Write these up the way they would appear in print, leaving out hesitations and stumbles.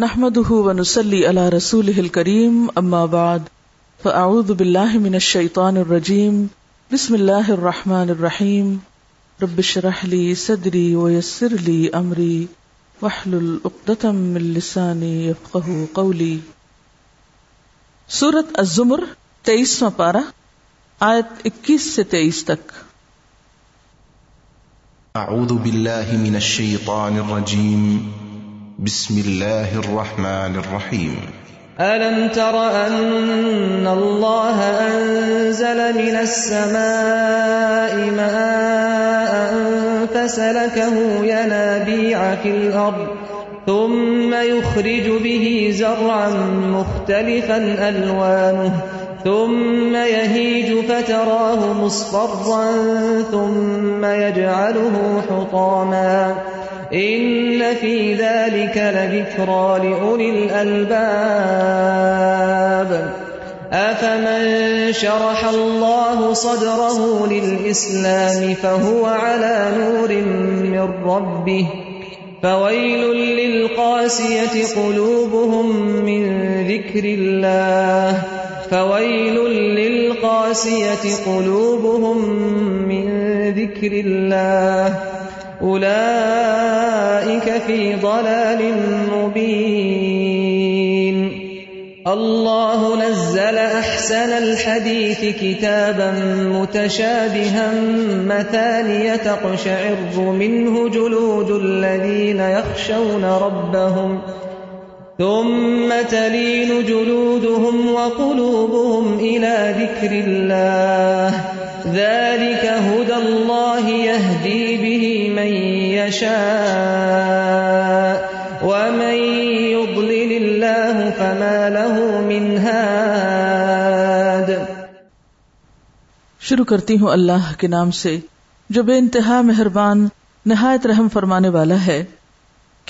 نحمده ونصلي على رسوله الكريم اما بعد فاعوذ بالله من الشيطان الرجيم بسم الله الرحمن الرحيم رب اشرح لي صدري ويسر لي امري واحلل عقدة من لساني يفقهوا قولي سورۃ الزمر 23واں پارہ آیت 21 سے 23 تک. اعوذ بالله من الشيطان الرجيم بسم الله الرحمن الرحيم. ألم تر أن الله أنزل من السماء ماء فسلكه ينابيع في الأرض ثم يخرج به زرعا مختلفا ألوانه ثم يهيج فتراه مصفرا ثم يجعله حطاما ان في ذلك لذكرى لأولي الألباب أفمن شرح الله صدره للإسلام فهو على نور من ربه فويل للقاسية قلوبهم من ذكر الله فويل للقاسية قلوبهم من ذكر الله أولئك في ضلال مبين. الله نزل أحسن الحديث كتابا متشابها مثانية تقشعر منه جلود الذين يخشون ربهم ثم تلين جلودهم وقلوبهم إلى ذكر الله ذلك هدى الله يهدي به من يشاء ومن يضلل الله فما له من هاد. شروع کرتی ہوں اللہ کے نام سے جو بے انتہا مہربان نہایت رحم فرمانے والا ہے.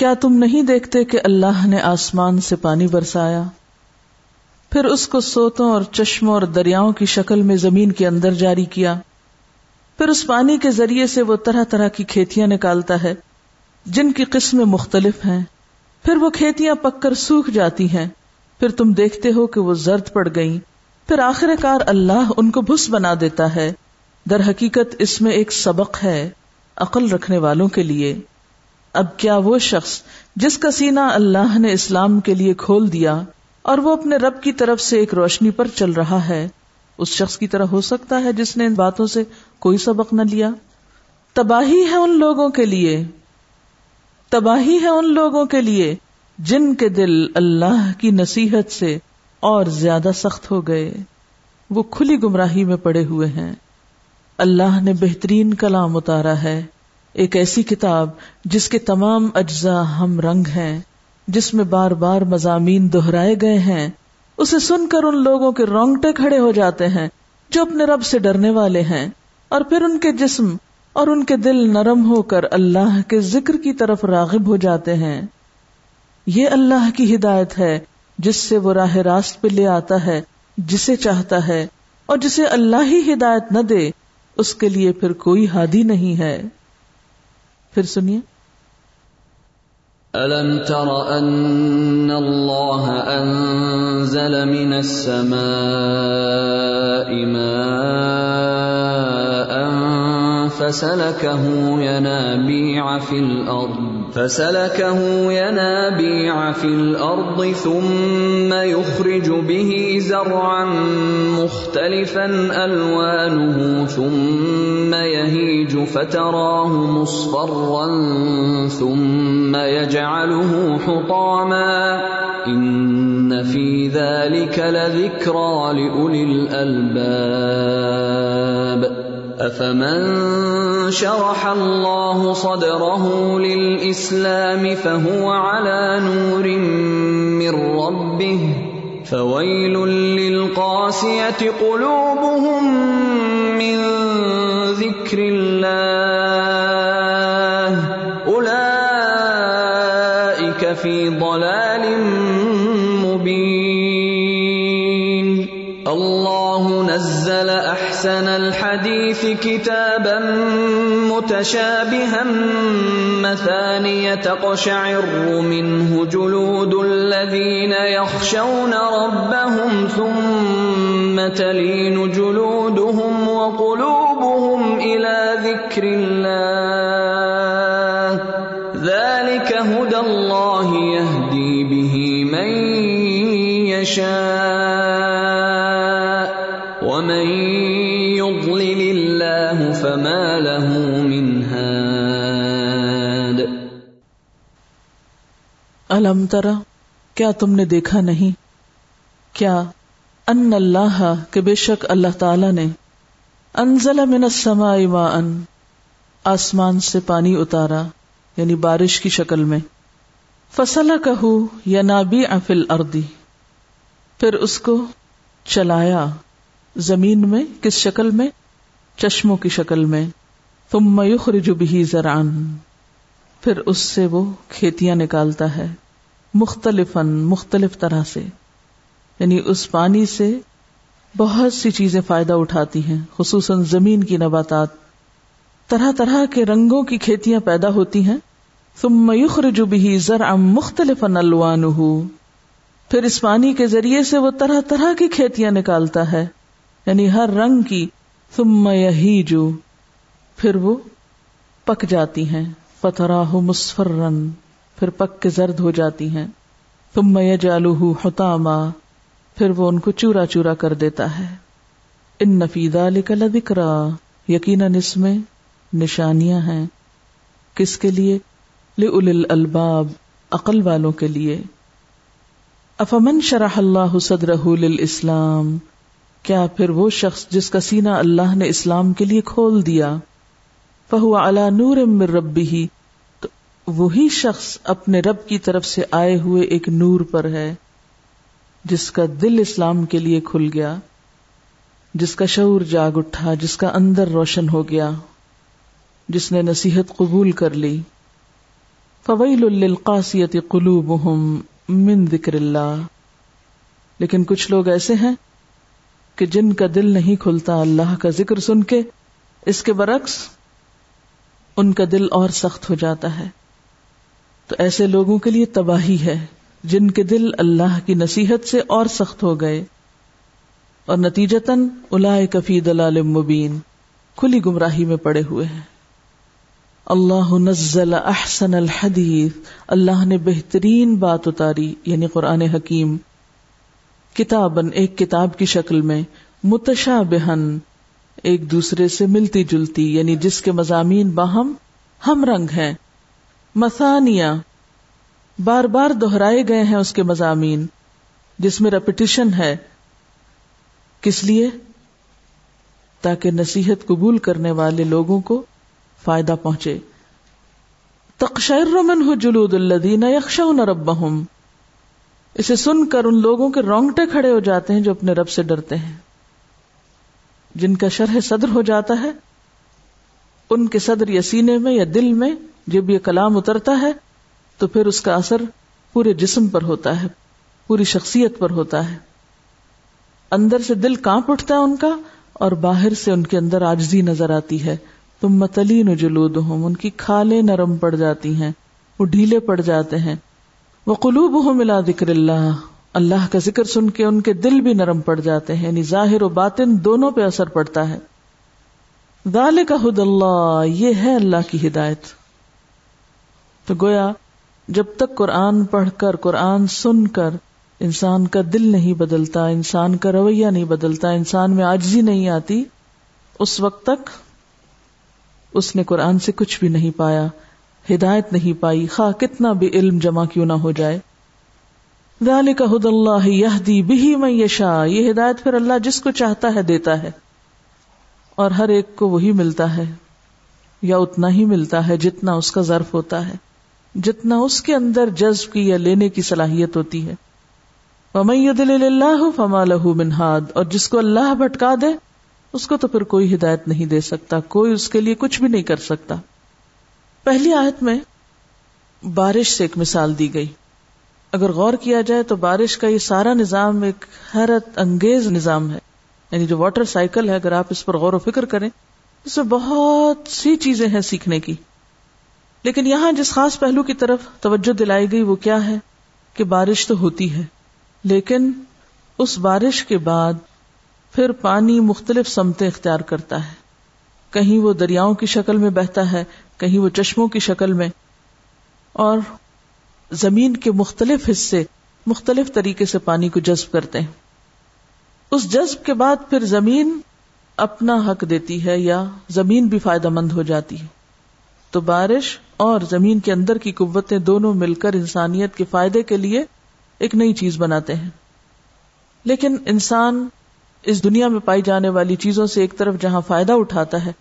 کیا تم نہیں دیکھتے کہ اللہ نے آسمان سے پانی برسایا پھر اس کو سوتوں اور چشموں اور دریاؤں کی شکل میں زمین کے اندر جاری کیا. پھر اس پانی کے ذریعے سے وہ طرح طرح کی کھیتیاں نکالتا ہے جن کی قسمیں مختلف ہیں. پھر وہ کھیتیاں پک کر سوکھ جاتی ہیں پھر تم دیکھتے ہو کہ وہ زرد پڑ گئیں. پھر آخر کار اللہ ان کو بھس بنا دیتا ہے. در حقیقت اس میں ایک سبق ہے عقل رکھنے والوں کے لیے. اب کیا وہ شخص جس کا سینہ اللہ نے اسلام کے لیے کھول دیا اور وہ اپنے رب کی طرف سے ایک روشنی پر چل رہا ہے اس شخص کی طرح ہو سکتا ہے جس نے ان باتوں سے کوئی سبق نہ لیا؟ تباہی ہے ان لوگوں کے لیے، تباہی ہے ان لوگوں کے لیے جن کے دل اللہ کی نصیحت سے اور زیادہ سخت ہو گئے، وہ کھلی گمراہی میں پڑے ہوئے ہیں. اللہ نے بہترین کلام اتارا ہے، ایک ایسی کتاب جس کے تمام اجزاء ہم رنگ ہیں، جس میں بار بار مضامین دہرائے گئے ہیں. اسے سن کر ان لوگوں کے رونگٹے کھڑے ہو جاتے ہیں جو اپنے رب سے ڈرنے والے ہیں، اور پھر ان کے جسم اور ان کے دل نرم ہو کر اللہ کے ذکر کی طرف راغب ہو جاتے ہیں. یہ اللہ کی ہدایت ہے جس سے وہ راہ راست پہ لے آتا ہے جسے چاہتا ہے، اور جسے اللہ ہی ہدایت نہ دے اس کے لیے پھر کوئی ہادی نہیں ہے. پھر سنیے، أَلَمْ تَرَ أَنَّ اللَّهَ أَنزَلَ مِنَ السَّمَاءِ مَاءً فَسَلَكَهُ يَنَابِيعَ فِي الْأَرْضِ ثُمَّ يُخْرِجُ بِهِ زَرْعًا مُخْتَلِفًا أَلْوَانُهُ ثُمَّ يَهِيجُ فَتَرَاهُ مُصْفَرًّا ثُمَّ يَجْعَلُهُ حُطَامًا إِنَّ فِي ذَلِكَ لَذِكْرَى لِأُولِي الْأَلْبَابِ. أَفَمَن شَرَحَ اللَّهُ صَدْرَهُ لِلْإِسْلَامِ فَهُوَ عَلَى نُورٍ مِّن رَّبِّهِ فَوَيْلٌ لِّلْقَاسِيَةِ قُلُوبُهُم مِّن ذِكْرِ اللَّهِ أُولَٰئِكَ فِي ضَلَالٍ مُّبِينٍ. اللَّهُ نَزَّلَ أَحْسَنَ الحديث كتابا متشابها مثانية تقشعر منه جلود الذين يخشون ربهم ثم تلين جلودهم وقلوبهم إلى ذكر الله ذلك هدى الله يهدي به من يشاء ومن يضلل الله فما له من هاد. ألم ترى، کیا تم نے دیکھا نہیں، کیا ان اللہ، کہ بے شک اللہ تعالی نے، انزل من السماء ماء، آسمان سے پانی اتارا یعنی بارش کی شکل میں، فسلکہ ینابیع فی الارض، پھر اس کو چلایا زمین میں، کس شکل میں، چشموں کی شکل میں، ثم یخرج بہ زرعا، پھر اس سے وہ کھیتیاں نکالتا ہے، مختلفاً، مختلف طرح سے، یعنی اس پانی سے بہت سی چیزیں فائدہ اٹھاتی ہیں، خصوصاً زمین کی نباتات، طرح طرح کے رنگوں کی کھیتیاں پیدا ہوتی ہیں. ثم یخرج به زرعا مختلفاً الوانه، پھر اس پانی کے ذریعے سے وہ طرح طرح کی کھیتیاں نکالتا ہے، یعنی ہر رنگ کی. ثم یہیج، پھر وہ پک جاتی ہیں، فتراہ مصفراً، پھر پک کے زرد ہو جاتی ہیں. ثم یجعلہ حطاما، پھر وہ ان کو چورا چورا کر دیتا ہے. ان فی ذلک لذکری، یقیناً اس میں نشانیاں ہیں، کس کے لیے، لأولی الالباب، عقل والوں کے لیے. افمن شرح اللہ صدرہ للاسلام، کیا پھر وہ شخص جس کا سینہ اللہ نے اسلام کے لیے کھول دیا، فہو علی نور من ربہ، وہی شخص اپنے رب کی طرف سے آئے ہوئے ایک نور پر ہے، جس کا دل اسلام کے لیے کھل گیا، جس کا شعور جاگ اٹھا، جس کا اندر روشن ہو گیا، جس نے نصیحت قبول کر لی. فویل للقاسیۃ قلوبہم من ذکر اللہ، لیکن کچھ لوگ ایسے ہیں کہ جن کا دل نہیں کھلتا اللہ کا ذکر سن کے، اس کے برعکس ان کا دل اور سخت ہو جاتا ہے. تو ایسے لوگوں کے لیے تباہی ہے جن کے دل اللہ کی نصیحت سے اور سخت ہو گئے، اور نتیجتاً اولئک فی ضلال مبین، کھلی گمراہی میں پڑے ہوئے ہیں. اللہ نزل احسن الحدیث، اللہ نے بہترین بات اتاری یعنی قرآن حکیم، کتاباً، ایک کتاب کی شکل میں، متشابہاً، ایک دوسرے سے ملتی جلتی، یعنی جس کے مضامین باہم ہم رنگ ہیں. مثانیہ، بار بار دہرائے گئے ہیں اس کے مضامین، جس میں ریپیٹیشن ہے، کس لیے، تاکہ نصیحت قبول کرنے والے لوگوں کو فائدہ پہنچے. تقشعر منہ جلود الذین یخشون ربہم، اسے سن کر ان لوگوں کے رونگٹے کھڑے ہو جاتے ہیں جو اپنے رب سے ڈرتے ہیں. جن کا شرح صدر ہو جاتا ہے، ان کے صدر یا سینے میں یا دل میں جب یہ کلام اترتا ہے تو پھر اس کا اثر پورے جسم پر ہوتا ہے، پوری شخصیت پر ہوتا ہے. اندر سے دل کانپ اٹھتا ہے ان کا، اور باہر سے ان کے اندر عاجزی نظر آتی ہے. ثم تلین جلودہم، ان کی کھالیں نرم پڑ جاتی ہیں، وہ ڈھیلے پڑ جاتے ہیں. وقلوبہم الی ذکر اللہ، اللہ کا ذکر سن کے ان کے دل بھی نرم پڑ جاتے ہیں، یعنی ظاہر و باطن دونوں پہ اثر پڑتا ہے. ذالک ھدی اللہ، یہ ہے اللہ کی ہدایت. تو گویا جب تک قرآن پڑھ کر، قرآن سن کر انسان کا دل نہیں بدلتا، انسان کا رویہ نہیں بدلتا، انسان میں عاجزی نہیں آتی، اس وقت تک اس نے قرآن سے کچھ بھی نہیں پایا، ہدایت نہیں پائی، خواہ کتنا بھی علم جمع کیوں نہ ہو جائے. ذالک ھدی اللہ یہدی بہ من یشاء، یہ ہدایت پھر اللہ جس کو چاہتا ہے دیتا ہے، اور ہر ایک کو وہی ملتا ہے یا اتنا ہی ملتا ہے جتنا اس کا ظرف ہوتا ہے، جتنا اس کے اندر جذب کی یا لینے کی صلاحیت ہوتی ہے. وَمَن يُضْلِلِ اللَّهُ فَمَا لَهُ مِنْ هَادٍ، اور جس کو اللہ بھٹکا دے اس کو تو پھر کوئی ہدایت نہیں دے سکتا، کوئی اس کے لیے کچھ بھی نہیں کر سکتا. پہلی آیت میں بارش سے ایک مثال دی گئی. اگر غور کیا جائے تو بارش کا یہ سارا نظام ایک حیرت انگیز نظام ہے، یعنی جو واٹر سائیکل ہے، اگر آپ اس پر غور و فکر کریں، اس میں بہت سی چیزیں ہیں سیکھنے کی. لیکن یہاں جس خاص پہلو کی طرف توجہ دلائی گئی وہ کیا ہے، کہ بارش تو ہوتی ہے، لیکن اس بارش کے بعد پھر پانی مختلف سمتیں اختیار کرتا ہے، کہیں وہ دریاؤں کی شکل میں بہتا ہے، کہیں وہ چشموں کی شکل میں، اور زمین کے مختلف حصے مختلف طریقے سے پانی کو جذب کرتے ہیں۔ اس جذب کے بعد پھر زمین اپنا حق دیتی ہے، یا زمین بھی فائدہ مند ہو جاتی ہے۔ تو بارش اور زمین کے اندر کی قوتیں دونوں مل کر انسانیت کے فائدے کے لیے ایک نئی چیز بناتے ہیں۔ لیکن انسان اس دنیا میں پائی جانے والی چیزوں سے ایک طرف جہاں فائدہ اٹھاتا ہے،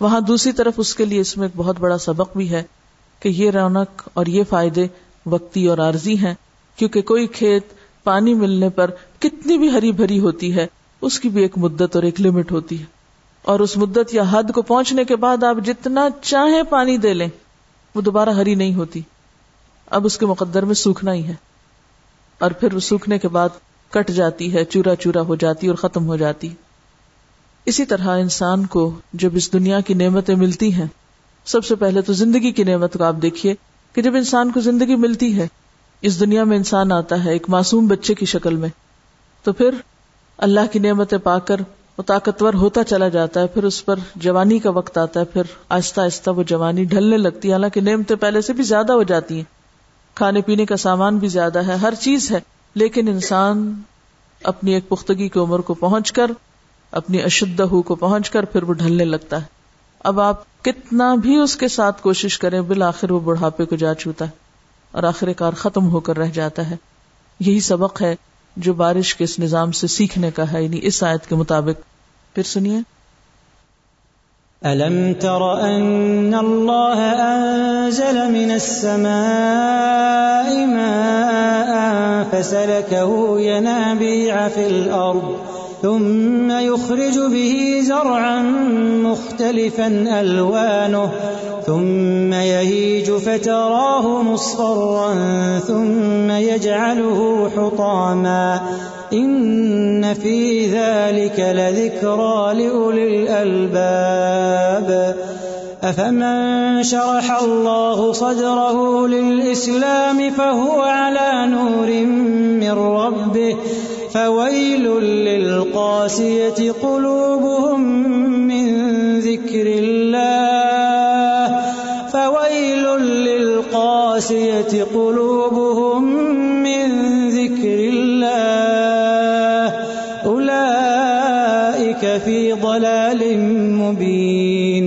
وہاں دوسری طرف اس کے لیے اس میں ایک بہت بڑا سبق بھی ہے کہ یہ رونق اور یہ فائدے وقتی اور عارضی ہیں، کیونکہ کوئی کھیت پانی ملنے پر کتنی بھی ہری بھری ہوتی ہے، اس کی بھی ایک مدت اور ایک لمٹ ہوتی ہے، اور اس مدت یا حد کو پہنچنے کے بعد آپ جتنا چاہیں پانی دے لیں، وہ دوبارہ ہری نہیں ہوتی، اب اس کے مقدر میں سوکھنا ہی ہے، اور پھر وہ سوکھنے کے بعد کٹ جاتی ہے، چورا چورا ہو جاتی اور ختم ہو جاتی۔ اسی طرح انسان کو جب اس دنیا کی نعمتیں ملتی ہیں، سب سے پہلے تو زندگی کی نعمت کو آپ دیکھیے کہ جب انسان کو زندگی ملتی ہے، اس دنیا میں انسان آتا ہے ایک معصوم بچے کی شکل میں، تو پھر اللہ کی نعمتیں پا کر وہ طاقتور ہوتا چلا جاتا ہے، پھر اس پر جوانی کا وقت آتا ہے، پھر آہستہ آہستہ وہ جوانی ڈھلنے لگتی ہے، حالانکہ نعمتیں پہلے سے بھی زیادہ ہو جاتی ہیں، کھانے پینے کا سامان بھی زیادہ ہے، ہر چیز ہے، لیکن انسان اپنی ایک پختگی کی عمر کو پہنچ کر، اپنی اشدہ کو پہنچ کر پھر وہ ڈھلنے لگتا ہے۔ اب آپ کتنا بھی اس کے ساتھ کوشش کریں، بالآخر وہ بڑھاپے کو جا چھوتا ہے اور آخر کار ختم ہو کر رہ جاتا ہے۔ یہی سبق ہے جو بارش کے اس نظام سے سیکھنے کا ہے، یعنی اس آیت کے مطابق۔ پھر سنیے، أَلَمْ تَرَ أَنَّ اللَّهَ أَنزَلَ مِنَ السَّمَاءِ مَاءً فَسَلَكَهُ يَنَابِيعَ فِي الْأَرْضِ ثم يخرج به زرعا مختلفا ألوانه ثم يهيج فتراه مصفرا ثم يجعله حطاما إن في ذلك لذكرى لأولي الألباب أفمن شرح الله صدره للإسلام فهو على نور من ربه فويل للقاسية قلوبهم من ذكر الله فويل للقاسية قلوبهم من ذكر الله أولئك في ضلال مبين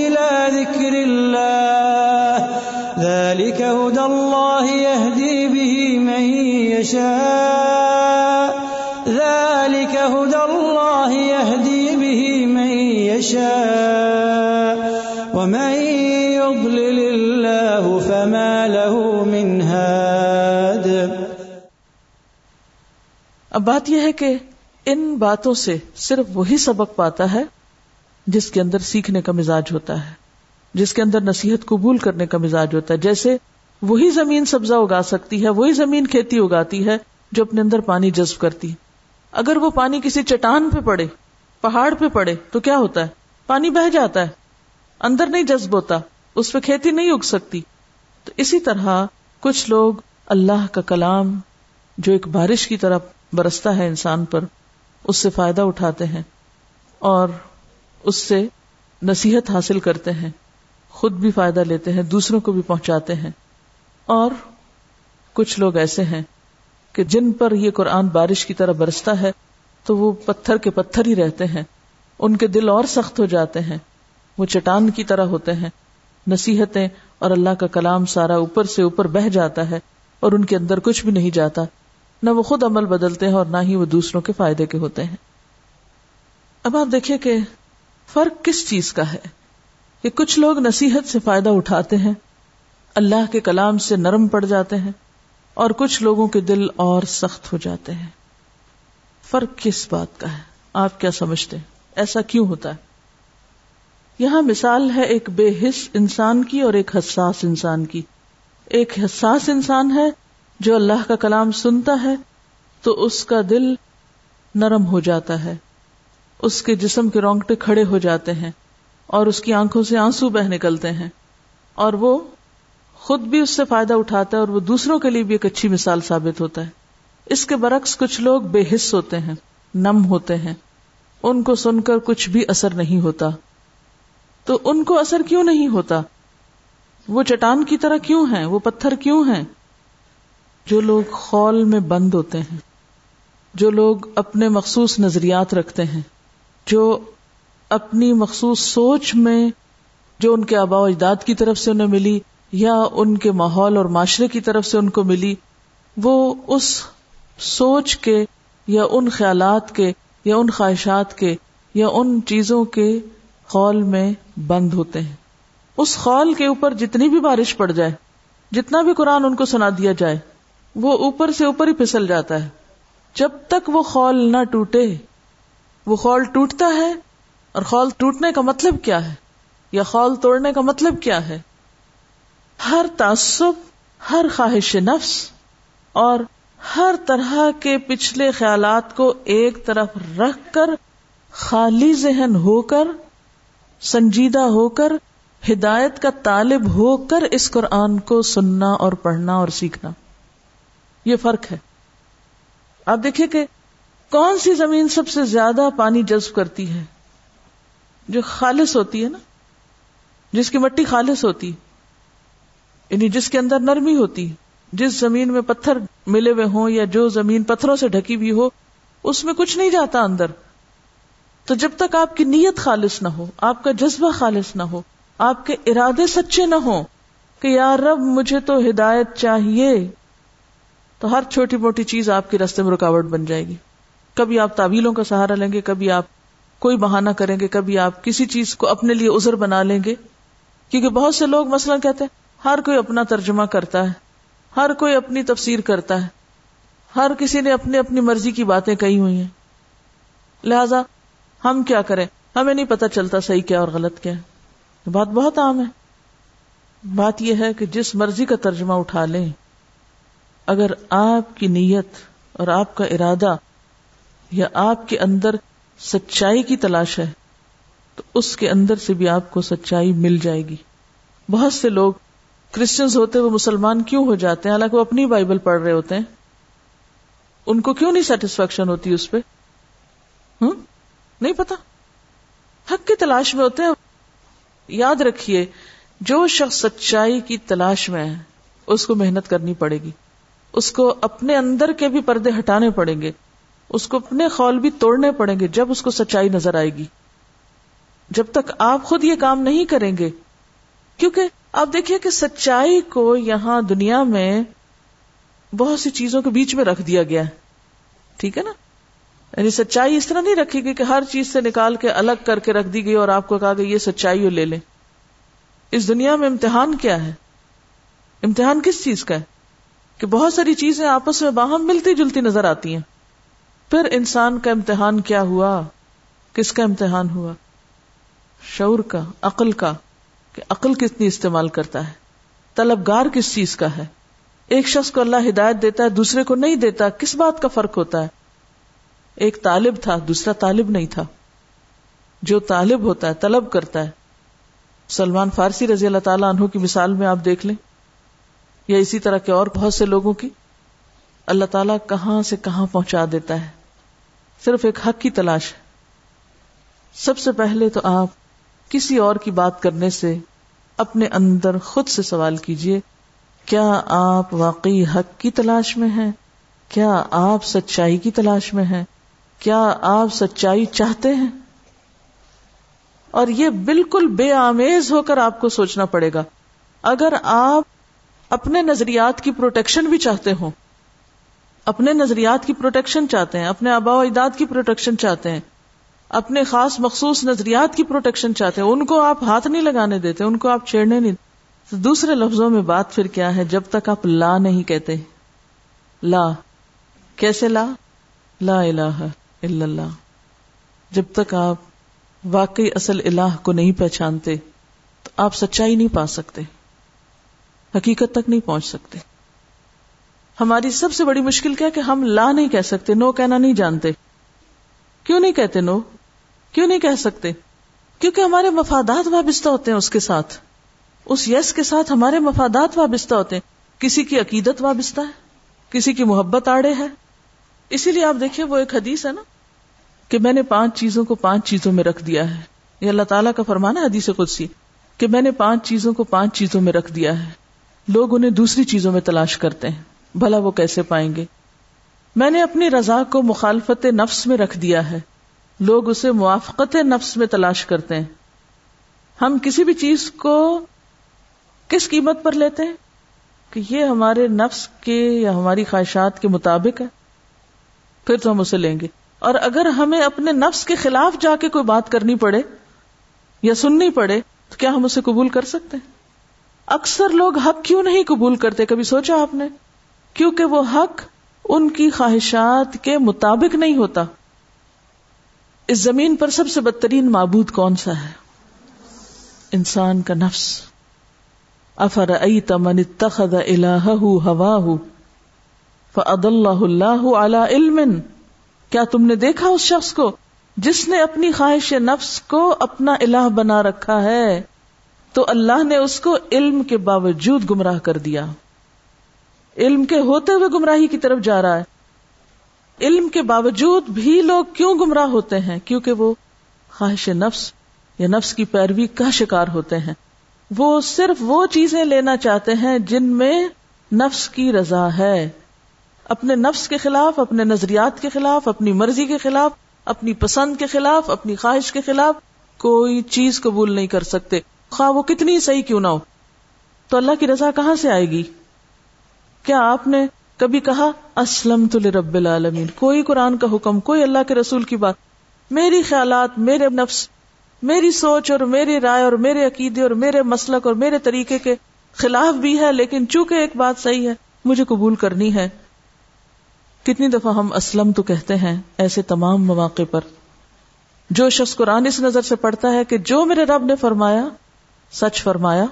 إلى ذكر الله ذلك هدى الله يهدي به من يشاء ذلك هدى الله يهدي به من يشاء ومن يضلل الله فما له من هاد۔ اب بات یہ ہے کہ ان باتوں سے صرف وہی سبق پاتا ہے جس کے اندر سیکھنے کا مزاج ہوتا ہے، جس کے اندر نصیحت قبول کرنے کا مزاج ہوتا ہے۔ جیسے وہی زمین سبزہ اگا سکتی ہے، وہی زمین کھیتی اگاتی ہے جو اپنے اندر پانی جذب کرتی ہے۔ اگر وہ پانی کسی چٹان پہ پڑے، پہاڑ پہ پڑے، تو کیا ہوتا ہے؟ پانی بہہ جاتا ہے، اندر نہیں جذب ہوتا، اس پہ کھیتی نہیں اگ سکتی۔ تو اسی طرح کچھ لوگ اللہ کا کلام جو ایک بارش کی طرح برستا ہے انسان پر، اس سے فائدہ اٹھاتے ہیں اور اس سے نصیحت حاصل کرتے ہیں، خود بھی فائدہ لیتے ہیں، دوسروں کو بھی پہنچاتے ہیں۔ اور کچھ لوگ ایسے ہیں کہ جن پر یہ قرآن بارش کی طرح برستا ہے تو وہ پتھر کے پتھر ہی رہتے ہیں، ان کے دل اور سخت ہو جاتے ہیں، وہ چٹان کی طرح ہوتے ہیں، نصیحتیں اور اللہ کا کلام سارا اوپر سے اوپر بہہ جاتا ہے اور ان کے اندر کچھ بھی نہیں جاتا، نہ وہ خود عمل بدلتے ہیں اور نہ ہی وہ دوسروں کے فائدے کے ہوتے ہیں۔ اب آپ دیکھیں کہ فرق کس چیز کا ہے کہ کچھ لوگ نصیحت سے فائدہ اٹھاتے ہیں، اللہ کے کلام سے نرم پڑ جاتے ہیں، اور کچھ لوگوں کے دل اور سخت ہو جاتے ہیں۔ فرق کس بات کا ہے؟ آپ کیا سمجھتے ہیں؟ ایسا کیوں ہوتا ہے؟ یہاں مثال ہے ایک بے حس انسان کی اور ایک حساس انسان کی۔ ایک حساس انسان ہے جو اللہ کا کلام سنتا ہے تو اس کا دل نرم ہو جاتا ہے، اس کے جسم کے رونگٹے کھڑے ہو جاتے ہیں اور اس کی آنکھوں سے آنسو بہ نکلتے ہیں، اور وہ خود بھی اس سے فائدہ اٹھاتا ہے اور وہ دوسروں کے لیے بھی ایک اچھی مثال ثابت ہوتا ہے۔ اس کے برعکس کچھ لوگ بے حس ہوتے ہیں، نم ہوتے ہیں، ان کو سن کر کچھ بھی اثر نہیں ہوتا۔ تو ان کو اثر کیوں نہیں ہوتا؟ وہ چٹان کی طرح کیوں ہیں؟ وہ پتھر کیوں ہیں؟ جو لوگ خول میں بند ہوتے ہیں، جو لوگ اپنے مخصوص نظریات رکھتے ہیں، جو اپنی مخصوص سوچ میں جو ان کے آباء و اجداد کی طرف سے انہیں ملی یا ان کے ماحول اور معاشرے کی طرف سے ان کو ملی، وہ اس سوچ کے یا ان خیالات کے یا ان خواہشات کے یا ان چیزوں کے خول میں بند ہوتے ہیں۔ اس خول کے اوپر جتنی بھی بارش پڑ جائے، جتنا بھی قرآن ان کو سنا دیا جائے، وہ اوپر سے اوپر ہی پھسل جاتا ہے۔ جب تک وہ خول نہ ٹوٹے، وہ خول ٹوٹتا ہے، اور خول ٹوٹنے کا مطلب کیا ہے یا خول توڑنے کا مطلب کیا ہے؟ ہر تعصب، ہر خواہش نفس اور ہر طرح کے پچھلے خیالات کو ایک طرف رکھ کر خالی ذہن ہو کر، سنجیدہ ہو کر، ہدایت کا طالب ہو کر اس قرآن کو سننا اور پڑھنا اور سیکھنا، یہ فرق ہے۔ آپ دیکھیں کہ کون سی زمین سب سے زیادہ پانی جذب کرتی ہے؟ جو خالص ہوتی ہے نا، جس کی مٹی خالص ہوتی ہے، یعنی جس کے اندر نرمی ہوتی ہے۔ جس زمین میں پتھر ملے ہوئے ہوں یا جو زمین پتھروں سے ڈھکی ہوئی ہو، اس میں کچھ نہیں جاتا اندر۔ تو جب تک آپ کی نیت خالص نہ ہو، آپ کا جذبہ خالص نہ ہو، آپ کے ارادے سچے نہ ہوں کہ یا رب مجھے تو ہدایت چاہیے، تو ہر چھوٹی موٹی چیز آپ کے راستے میں رکاوٹ بن جائے گی۔ کبھی آپ تعویلوں کا سہارا لیں گے، کبھی آپ کوئی بہانہ کریں گے، کبھی آپ کسی چیز کو اپنے لیے عذر بنا لیں گے، کیونکہ بہت سے لوگ مثلا کہتے ہیں ہر کوئی اپنا ترجمہ کرتا ہے، ہر کوئی اپنی تفسیر کرتا ہے، ہر کسی نے اپنی اپنی مرضی کی باتیں کہی ہوئی ہیں، لہذا ہم کیا کریں، ہمیں نہیں پتہ چلتا صحیح کیا اور غلط کیا ہے۔ بات بہت عام ہے۔ بات یہ ہے کہ جس مرضی کا ترجمہ اٹھا لیں، اگر آپ کی نیت اور آپ کا ارادہ یا آپ کے اندر سچائی کی تلاش ہے، تو اس کے اندر سے بھی آپ کو سچائی مل جائے گی۔ بہت سے لوگ کرسچنز ہوتے وہ مسلمان کیوں ہو جاتے ہیں، حالانکہ وہ اپنی بائبل پڑھ رہے ہوتے ہیں، ان کو کیوں نہیں سیٹسفیکشن ہوتی اس پہ؟ نہیں پتا، حق کی تلاش میں ہوتے ہیں۔ یاد رکھیے، جو شخص سچائی کی تلاش میں ہے اس کو محنت کرنی پڑے گی، اس کو اپنے اندر کے بھی پردے ہٹانے پڑیں گے، اس کو اپنے خول بھی توڑنے پڑیں گے، جب اس کو سچائی نظر آئے گی۔ جب تک آپ خود یہ کام نہیں کریں گے، کیونکہ آپ دیکھیے کہ سچائی کو یہاں دنیا میں بہت سی چیزوں کے بیچ میں رکھ دیا گیا ہے، ٹھیک ہے نا؟ یعنی سچائی اس طرح نہیں رکھی گئی کہ ہر چیز سے نکال کے الگ کر کے رکھ دی گئی اور آپ کو کہا کہ یہ سچائی ہو، لے لیں۔ اس دنیا میں امتحان کیا ہے؟ امتحان کس چیز کا ہے؟ کہ بہت ساری چیزیں آپس میں باہم ملتی جلتی نظر آتی ہیں۔ پھر انسان کا امتحان کیا ہوا؟ کس کا امتحان ہوا؟ شعور کا، عقل کا، کہ عقل کتنی استعمال کرتا ہے، طلبگار کس چیز کا ہے۔ ایک شخص کو اللہ ہدایت دیتا ہے، دوسرے کو نہیں دیتا، کس بات کا فرق ہوتا ہے؟ ایک طالب تھا، دوسرا طالب نہیں تھا۔ جو طالب ہوتا ہے طلب کرتا ہے، سلمان فارسی رضی اللہ تعالیٰ عنہ کی مثال میں آپ دیکھ لیں، یا اسی طرح کے اور بہت سے لوگوں کی، اللہ تعالیٰ کہاں سے کہاں پہنچا دیتا ہے، صرف ایک حق کی تلاش ہے۔ سب سے پہلے تو آپ کسی اور کی بات کرنے سے اپنے اندر خود سے سوال کیجئے، کیا آپ واقعی حق کی تلاش میں ہیں؟ کیا آپ سچائی کی تلاش میں ہیں؟ کیا آپ سچائی چاہتے ہیں؟ اور یہ بالکل بے آمیز ہو کر آپ کو سوچنا پڑے گا۔ اگر آپ اپنے نظریات کی پروٹیکشن بھی چاہتے ہوں، اپنے نظریات کی پروٹیکشن چاہتے ہیں، اپنے آباء و اجداد کی پروٹیکشن چاہتے ہیں، اپنے خاص مخصوص نظریات کی پروٹیکشن چاہتے ہیں، ان کو آپ ہاتھ نہیں لگانے دیتے، ان کو آپ چھیڑنے نہیں دیتے۔ دوسرے لفظوں میں بات پھر کیا ہے؟ جب تک آپ لا نہیں کہتے، لا کیسے؟ لا الہ الا اللہ، جب تک آپ واقعی اصل الہ کو نہیں پہچانتے تو آپ سچائی نہیں پا سکتے، حقیقت تک نہیں پہنچ سکتے۔ ہماری سب سے بڑی مشکل کیا ہے کہ ہم لا نہیں کہہ سکتے، نو کہنا نہیں جانتے۔ کیوں نہیں کہتے نو؟ کیوں نہیں کہہ سکتے؟ کیونکہ ہمارے مفادات وابستہ ہوتے ہیں اس کے ساتھ، اس یس کے ساتھ ہمارے مفادات وابستہ ہوتے ہیں۔ کسی کی عقیدت وابستہ ہے، کسی کی محبت آڑے ہے۔ اسی لیے آپ دیکھیں وہ ایک حدیث ہے نا کہ میں نے 5 چیزوں کو 5 چیزوں میں رکھ دیا ہے، یہ اللہ تعالیٰ کا فرمان ہے حدیث قدسی کہ میں نے 5 چیزوں کو 5 چیزوں میں رکھ دیا ہے۔ لوگ انہیں دوسری چیزوں میں تلاش کرتے ہیں، بھلا وہ کیسے پائیں گے؟ میں نے اپنی رضا کو مخالفت نفس میں رکھ دیا ہے، لوگ اسے موافقت نفس میں تلاش کرتے ہیں۔ ہم کسی بھی چیز کو کس قیمت پر لیتے ہیں کہ یہ ہمارے نفس کے یا ہماری خواہشات کے مطابق ہے، پھر تو ہم اسے لیں گے۔ اور اگر ہمیں اپنے نفس کے خلاف جا کے کوئی بات کرنی پڑے یا سننی پڑے تو کیا ہم اسے قبول کر سکتے ہیں؟ اکثر لوگ حق کیوں نہیں قبول کرتے، کبھی سوچا آپ نے؟ کیونکہ وہ حق ان کی خواہشات کے مطابق نہیں ہوتا۔ اس زمین پر سب سے بدترین معبود کون سا ہے؟ انسان کا نفس۔ أَفَرَأَيْتَ مَنِ اتَّخَذَ إِلَٰهَهُ هَوَاهُ فَأَضَلَّهُ اللَّهُ عَلَىٰ عِلْمٍ، کیا تم نے دیکھا اس شخص کو جس نے اپنی خواہش نفس کو اپنا الہ بنا رکھا ہے تو اللہ نے اس کو علم کے باوجود گمراہ کر دیا۔ علم کے ہوتے ہوئے گمراہی کی طرف جا رہا ہے۔ علم کے باوجود بھی لوگ کیوں گمراہ ہوتے ہیں؟ کیونکہ وہ خواہش نفس یا نفس کی پیروی کا شکار ہوتے ہیں۔ وہ صرف وہ چیزیں لینا چاہتے ہیں جن میں نفس کی رضا ہے، اپنے نفس کے خلاف، اپنے نظریات کے خلاف، اپنی مرضی کے خلاف، اپنی پسند کے خلاف، اپنی خواہش کے خلاف کوئی چیز قبول نہیں کر سکتے، خواہ وہ کتنی صحیح کیوں نہ ہو۔ تو اللہ کی رضا کہاں سے آئے گی؟ کیا آپ نے کبھی کہا اسلمت لرب العالمین؟ کوئی قرآن کا حکم، کوئی اللہ کے رسول کی بات، میری خیالات، میرے نفس، میری سوچ اور میری رائے اور میرے عقیدے اور میرے مسلک اور میرے طریقے کے خلاف بھی ہے، لیکن چونکہ ایک بات صحیح ہے مجھے قبول کرنی ہے۔ کتنی دفعہ ہم اسلم تو کہتے ہیں ایسے تمام مواقع پر۔ جو شخص قرآن اس نظر سے پڑھتا ہے کہ جو میرے رب نے فرمایا سچ فرمایا۔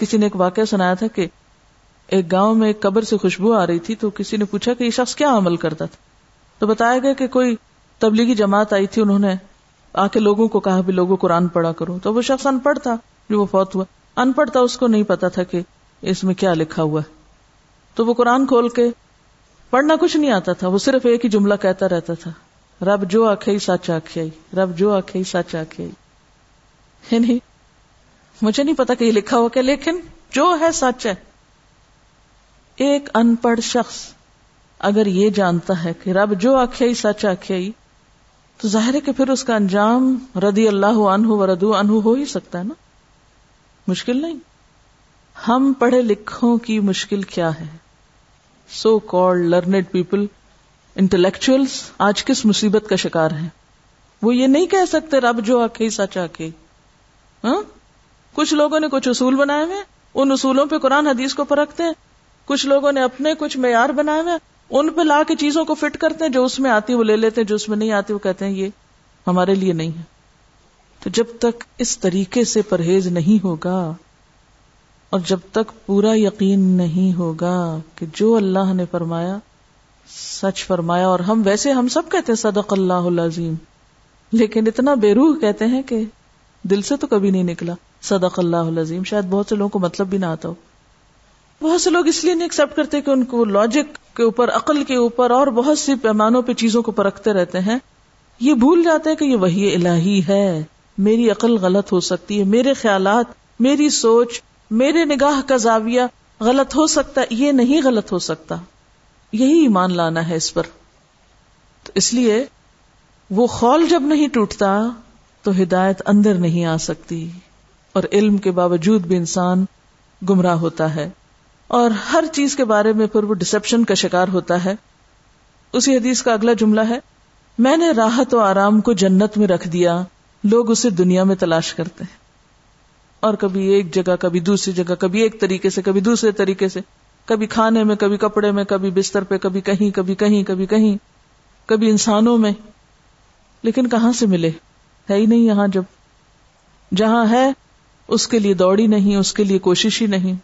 کسی نے ایک واقعہ سنایا تھا کہ ایک گاؤں میں ایک قبر سے خوشبو آ رہی تھی، تو کسی نے پوچھا کہ یہ شخص کیا عمل کرتا تھا؟ تو بتایا گیا کہ کوئی تبلیغی جماعت آئی تھی، انہوں نے آ کے لوگوں کو کہا بھی لوگوں قرآن پڑھا کرو۔ تو وہ شخص ان پڑھ تھا جو وہ فوت ہوا، ان پڑھ تھا، اس کو نہیں پتا تھا کہ اس میں کیا لکھا ہوا ہے۔ تو وہ قرآن کھول کے پڑھنا کچھ نہیں آتا تھا، وہ صرف ایک ہی جملہ کہتا رہتا تھا، رب جو آکھے سچ آکھے، رب جو آکھے سچ آکھے۔ یعنی مجھے نہیں پتا کہ یہ لکھا ہوا کیا، لیکن جو ہے سچ ہے۔ ایک ان پڑھ شخص اگر یہ جانتا ہے کہ رب جو آکھے سچ آکھے تو ظاہر ہے کہ پھر اس کا انجام رضی اللہ عنہ وردو عنہ ہو ہی سکتا ہے نا، مشکل نہیں۔ ہم پڑھے لکھوں کی مشکل کیا ہے؟ So called learned people, intellectuals آج کس مصیبت کا شکار ہیں؟ وہ یہ نہیں کہہ سکتے رب جو آکھے سچ آکھے۔ ہاں، کچھ لوگوں نے کچھ اصول بنائے ہوئے، ان اصولوں پہ قرآن حدیث کو پرکھتے ہیں، کچھ لوگوں نے اپنے کچھ معیار بنائے ہوئے، ان پہ لا کے چیزوں کو فٹ کرتے ہیں، جو اس میں آتی ہے وہ لے لیتے ہیں، جو اس میں نہیں آتی وہ کہتے ہیں یہ ہمارے لیے نہیں ہے۔ تو جب تک اس طریقے سے پرہیز نہیں ہوگا اور جب تک پورا یقین نہیں ہوگا کہ جو اللہ نے فرمایا سچ فرمایا، اور ہم ویسے ہم سب کہتے ہیں صدق اللہ العظیم، لیکن اتنا بے روح کہتے ہیں کہ دل سے تو کبھی نہیں نکلا صدق اللہ العظیم۔ شاید بہت سے لوگوں کو مطلب بھی نہ آتا ہو۔ بہت سے لوگ اس لیے نہیں ایکسپٹ کرتے کہ ان کو لاجک کے اوپر، عقل کے اوپر اور بہت سی پیمانوں پہ چیزوں کو پرکھتے رہتے ہیں، یہ بھول جاتے ہیں کہ یہ وحی الہی ہے، میری عقل غلط ہو سکتی ہے، میرے خیالات، میری سوچ، میرے نگاہ کا زاویہ غلط ہو سکتا ہے، یہ نہیں غلط ہو سکتا۔ یہی ایمان لانا ہے اس پر۔ تو اس لیے وہ خول جب نہیں ٹوٹتا تو ہدایت اندر نہیں آ سکتی، اور علم کے باوجود بھی انسان گمراہ ہوتا ہے اور ہر چیز کے بارے میں پھر وہ ڈسیپشن کا شکار ہوتا ہے۔ اسی حدیث کا اگلا جملہ ہے، میں نے راحت و آرام کو جنت میں رکھ دیا، لوگ اسے دنیا میں تلاش کرتے ہیں، اور کبھی ایک جگہ، کبھی دوسری جگہ، کبھی ایک طریقے سے، کبھی دوسرے طریقے سے، کبھی کھانے میں، کبھی کپڑے میں، کبھی بستر پہ، کبھی کہیں، کبھی کہیں، کبھی کہیں، کبھی انسانوں میں، لیکن کہاں سے ملے؟ ہے ہی نہیں یہاں، جب جہاں ہے اس کے لیے دوڑی نہیں، اس کے لیے کوشش ہی نہیں،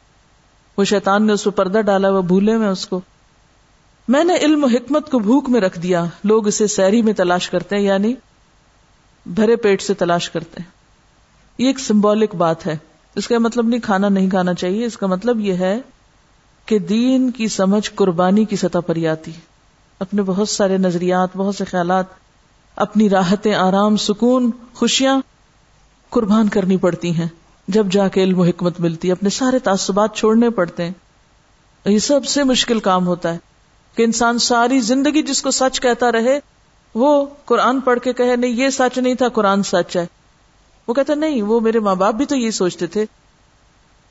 وہ شیطان نے اس پہ پردہ ڈالا، وہ بھولے میں اس کو۔ میں نے علم و حکمت کو بھوک میں رکھ دیا، لوگ اسے سیری میں تلاش کرتے ہیں، یعنی بھرے پیٹ سے تلاش کرتے ہیں۔ یہ ایک سمبولک بات ہے، اس کا مطلب نہیں کھانا نہیں کھانا چاہیے، اس کا مطلب یہ ہے کہ دین کی سمجھ قربانی کی سطح پر ہی آتی ہے۔ اپنے بہت سارے نظریات، بہت سے خیالات، اپنی راحتیں، آرام، سکون، خوشیاں قربان کرنی پڑتی ہیں، جب جا کے علم و حکمت ملتی ہے۔ اپنے سارے تعصبات چھوڑنے پڑتے ہیں، یہ سب سے مشکل کام ہوتا ہے کہ انسان ساری زندگی جس کو سچ کہتا رہے، وہ قرآن پڑھ کے کہے نہیں یہ سچ نہیں تھا، قرآن سچ ہے۔ وہ کہتا نہیں، وہ میرے ماں باپ بھی تو یہی سوچتے تھے،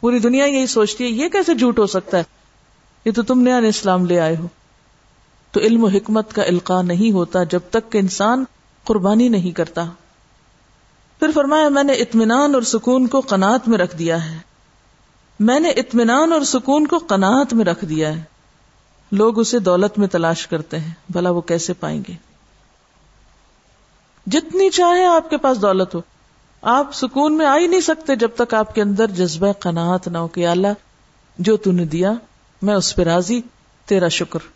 پوری دنیا یہی سوچتی ہے، یہ کیسے جھوٹ ہو سکتا ہے، یہ تو تم نیا اسلام لے آئے ہو۔ تو علم و حکمت کا القاء نہیں ہوتا جب تک کہ انسان قربانی نہیں کرتا۔ پھر فرمایا میں نے اطمینان اور سکون کو قناعت میں رکھ دیا ہے، میں نے اطمینان اور سکون کو قناعت میں رکھ دیا ہے۔ لوگ اسے دولت میں تلاش کرتے ہیں، بھلا وہ کیسے پائیں گے؟ جتنی چاہے آپ کے پاس دولت ہو، آپ سکون میں آ ہی نہیں سکتے جب تک آپ کے اندر جذبہ قناعت نہ ہو کہ یا اللہ جو تو نے دیا میں اس پہ راضی، تیرا شکر۔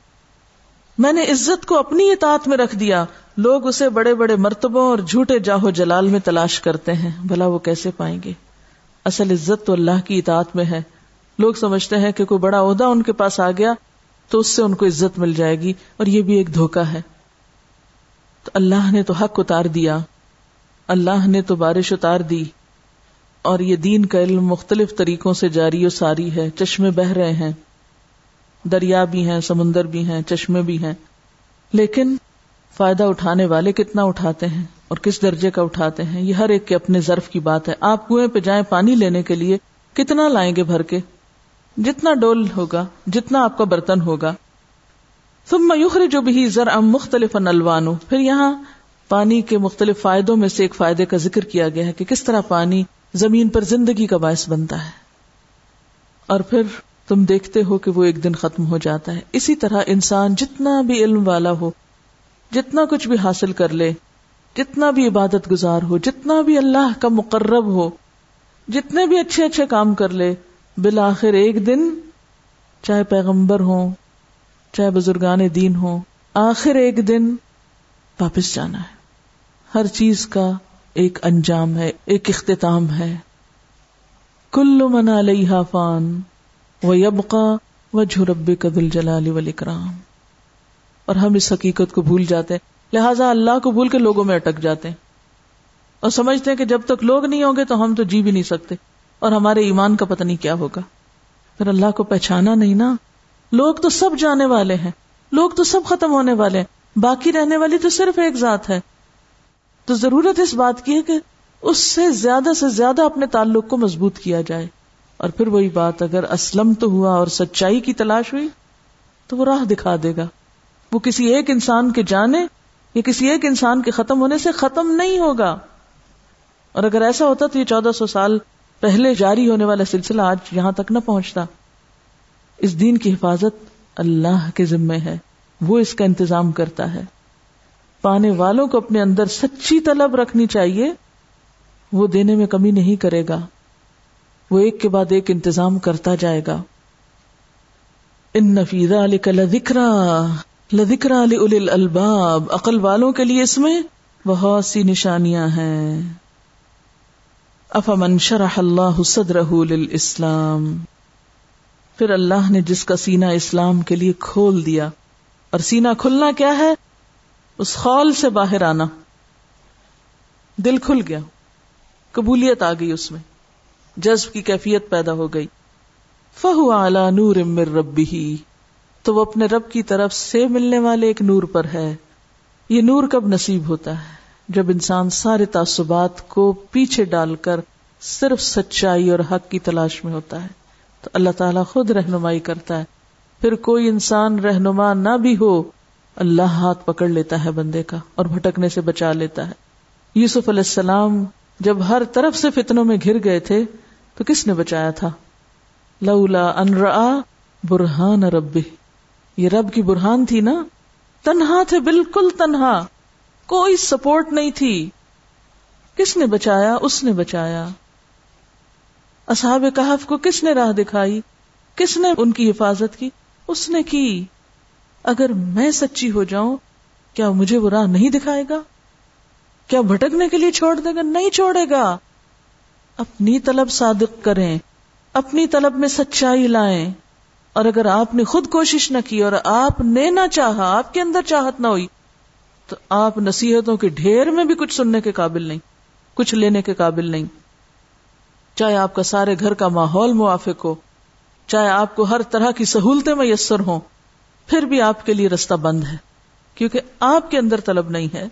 میں نے عزت کو اپنی اطاعت میں رکھ دیا، لوگ اسے بڑے بڑے مرتبوں اور جھوٹے جاہ و جلال میں تلاش کرتے ہیں، بھلا وہ کیسے پائیں گے؟ اصل عزت تو اللہ کی اطاعت میں ہے۔ لوگ سمجھتے ہیں کہ کوئی بڑا عہدہ ان کے پاس آ گیا تو اس سے ان کو عزت مل جائے گی، اور یہ بھی ایک دھوکہ ہے۔ تو اللہ نے تو حق اتار دیا، اللہ نے تو بارش اتار دی، اور یہ دین کا علم مختلف طریقوں سے جاری و ساری ہے، چشمے بہ رہے ہیں، دریا بھی ہیں، سمندر بھی ہیں، چشمے بھی ہیں، لیکن فائدہ اٹھانے والے کتنا اٹھاتے ہیں اور کس درجے کا اٹھاتے ہیں، یہ ہر ایک کے اپنے ظرف کی بات ہے۔ آپ کنویں پہ جائیں پانی لینے کے لیے، کتنا لائیں گے بھر کے؟ جتنا ڈول ہوگا، جتنا آپ کا برتن ہوگا۔ ثم یخرج به زرعا مختلفا الوانہ، پھر یہاں پانی کے مختلف فائدوں میں سے ایک فائدے کا ذکر کیا گیا ہے کہ کس طرح پانی زمین پر زندگی کا باعث بنتا ہے، اور پھر تم دیکھتے ہو کہ وہ ایک دن ختم ہو جاتا ہے۔ اسی طرح انسان جتنا بھی علم والا ہو، جتنا کچھ بھی حاصل کر لے، جتنا بھی عبادت گزار ہو، جتنا بھی اللہ کا مقرب ہو، جتنے بھی اچھے اچھے کام کر لے، بالآخر ایک دن، چاہے پیغمبر ہوں، چاہے بزرگان دین ہوں، آخر ایک دن واپس جانا ہے۔ ہر چیز کا ایک انجام ہے، ایک اختتام ہے۔ کل من علیہا فان وَيَبْقَى وَجْهُ رَبِّكَ ذُو الْجَلَالِ وَالْإِكْرَامِ، اور ہم اس حقیقت کو بھول جاتے ہیں، لہٰذا اللہ کو بھول کے لوگوں میں اٹک جاتے ہیں، اور سمجھتے ہیں کہ جب تک لوگ نہیں ہوں گے تو ہم تو جی بھی نہیں سکتے، اور ہمارے ایمان کا پتہ نہیں کیا ہوگا۔ پھر اللہ کو پہچانا نہیں نا، لوگ تو سب جانے والے ہیں، لوگ تو سب ختم ہونے والے ہیں، باقی رہنے والی تو صرف ایک ذات ہے۔ تو ضرورت اس بات کی ہے کہ اس سے زیادہ اپنے تعلق کو مضبوط کیا جائے، اور پھر وہی بات، اگر اسلم تو ہوا اور سچائی کی تلاش ہوئی تو وہ راہ دکھا دے گا۔ وہ کسی ایک انسان کے جانے یا کسی ایک انسان کے ختم ہونے سے ختم نہیں ہوگا، اور اگر ایسا ہوتا تو یہ 1400 سال پہلے جاری ہونے والا سلسلہ آج یہاں تک نہ پہنچتا۔ اس دین کی حفاظت اللہ کے ذمے ہے، وہ اس کا انتظام کرتا ہے۔ پانے والوں کو اپنے اندر سچی طلب رکھنی چاہیے، وہ دینے میں کمی نہیں کرے گا، وہ ایک کے بعد ایک انتظام کرتا جائے گا۔ ان فی ذلک لذکری لأولی الالباب، عقل والوں کے لیے اس میں بہت سی نشانیاں ہیں۔ افمن شرح اللہ صدرہ للاسلام، پھر اللہ نے جس کا سینہ اسلام کے لیے کھول دیا، اور سینہ کھلنا کیا ہے؟ اس خول سے باہر آنا، دل کھل گیا، قبولیت آ گئی، اس میں جذب کی کیفیت پیدا ہو گئی۔ فَهُوَ عَلَى نُورٍ مِّن رَبِّهِ، تو وہ اپنے رب کی طرف سے ملنے والے ایک نور پر ہے۔ یہ نور کب نصیب ہوتا ہے؟ جب انسان سارے تعصبات کو پیچھے ڈال کر صرف سچائی اور حق کی تلاش میں ہوتا ہے، تو اللہ تعالیٰ خود رہنمائی کرتا ہے۔ پھر کوئی انسان رہنما نہ بھی ہو، اللہ ہاتھ پکڑ لیتا ہے بندے کا اور بھٹکنے سے بچا لیتا ہے۔ یوسف علیہ السلام جب ہر طرف سے فتنوں میں گھر گئے تھے تو کس نے بچایا تھا؟ لولا ان رأى برهان ربه، یہ رب کی برہان تھی نا، تنہا تھے، بالکل تنہا، کوئی سپورٹ نہیں تھی، کس نے بچایا؟ اس نے بچایا۔ اصحاب کہف کو کس نے راہ دکھائی؟ کس نے ان کی حفاظت کی؟ اس نے کی۔ اگر میں سچی ہو جاؤں کیا مجھے وہ راہ نہیں دکھائے گا؟ کیا بھٹکنے کے لیے چھوڑ دے گا؟ نہیں چھوڑے گا۔ اپنی طلب صادق کریں، اپنی طلب میں سچائی لائیں، اور اگر آپ نے خود کوشش نہ کی اور آپ نے نہ چاہا، آپ کے اندر چاہت نہ ہوئی، تو آپ نصیحتوں کے ڈھیر میں بھی کچھ سننے کے قابل نہیں، کچھ لینے کے قابل نہیں۔ چاہے آپ کا سارے گھر کا ماحول موافق ہو، چاہے آپ کو ہر طرح کی سہولتیں میسر ہوں، پھر بھی آپ کے لیے رستہ بند ہے، کیونکہ آپ کے اندر طلب نہیں ہے۔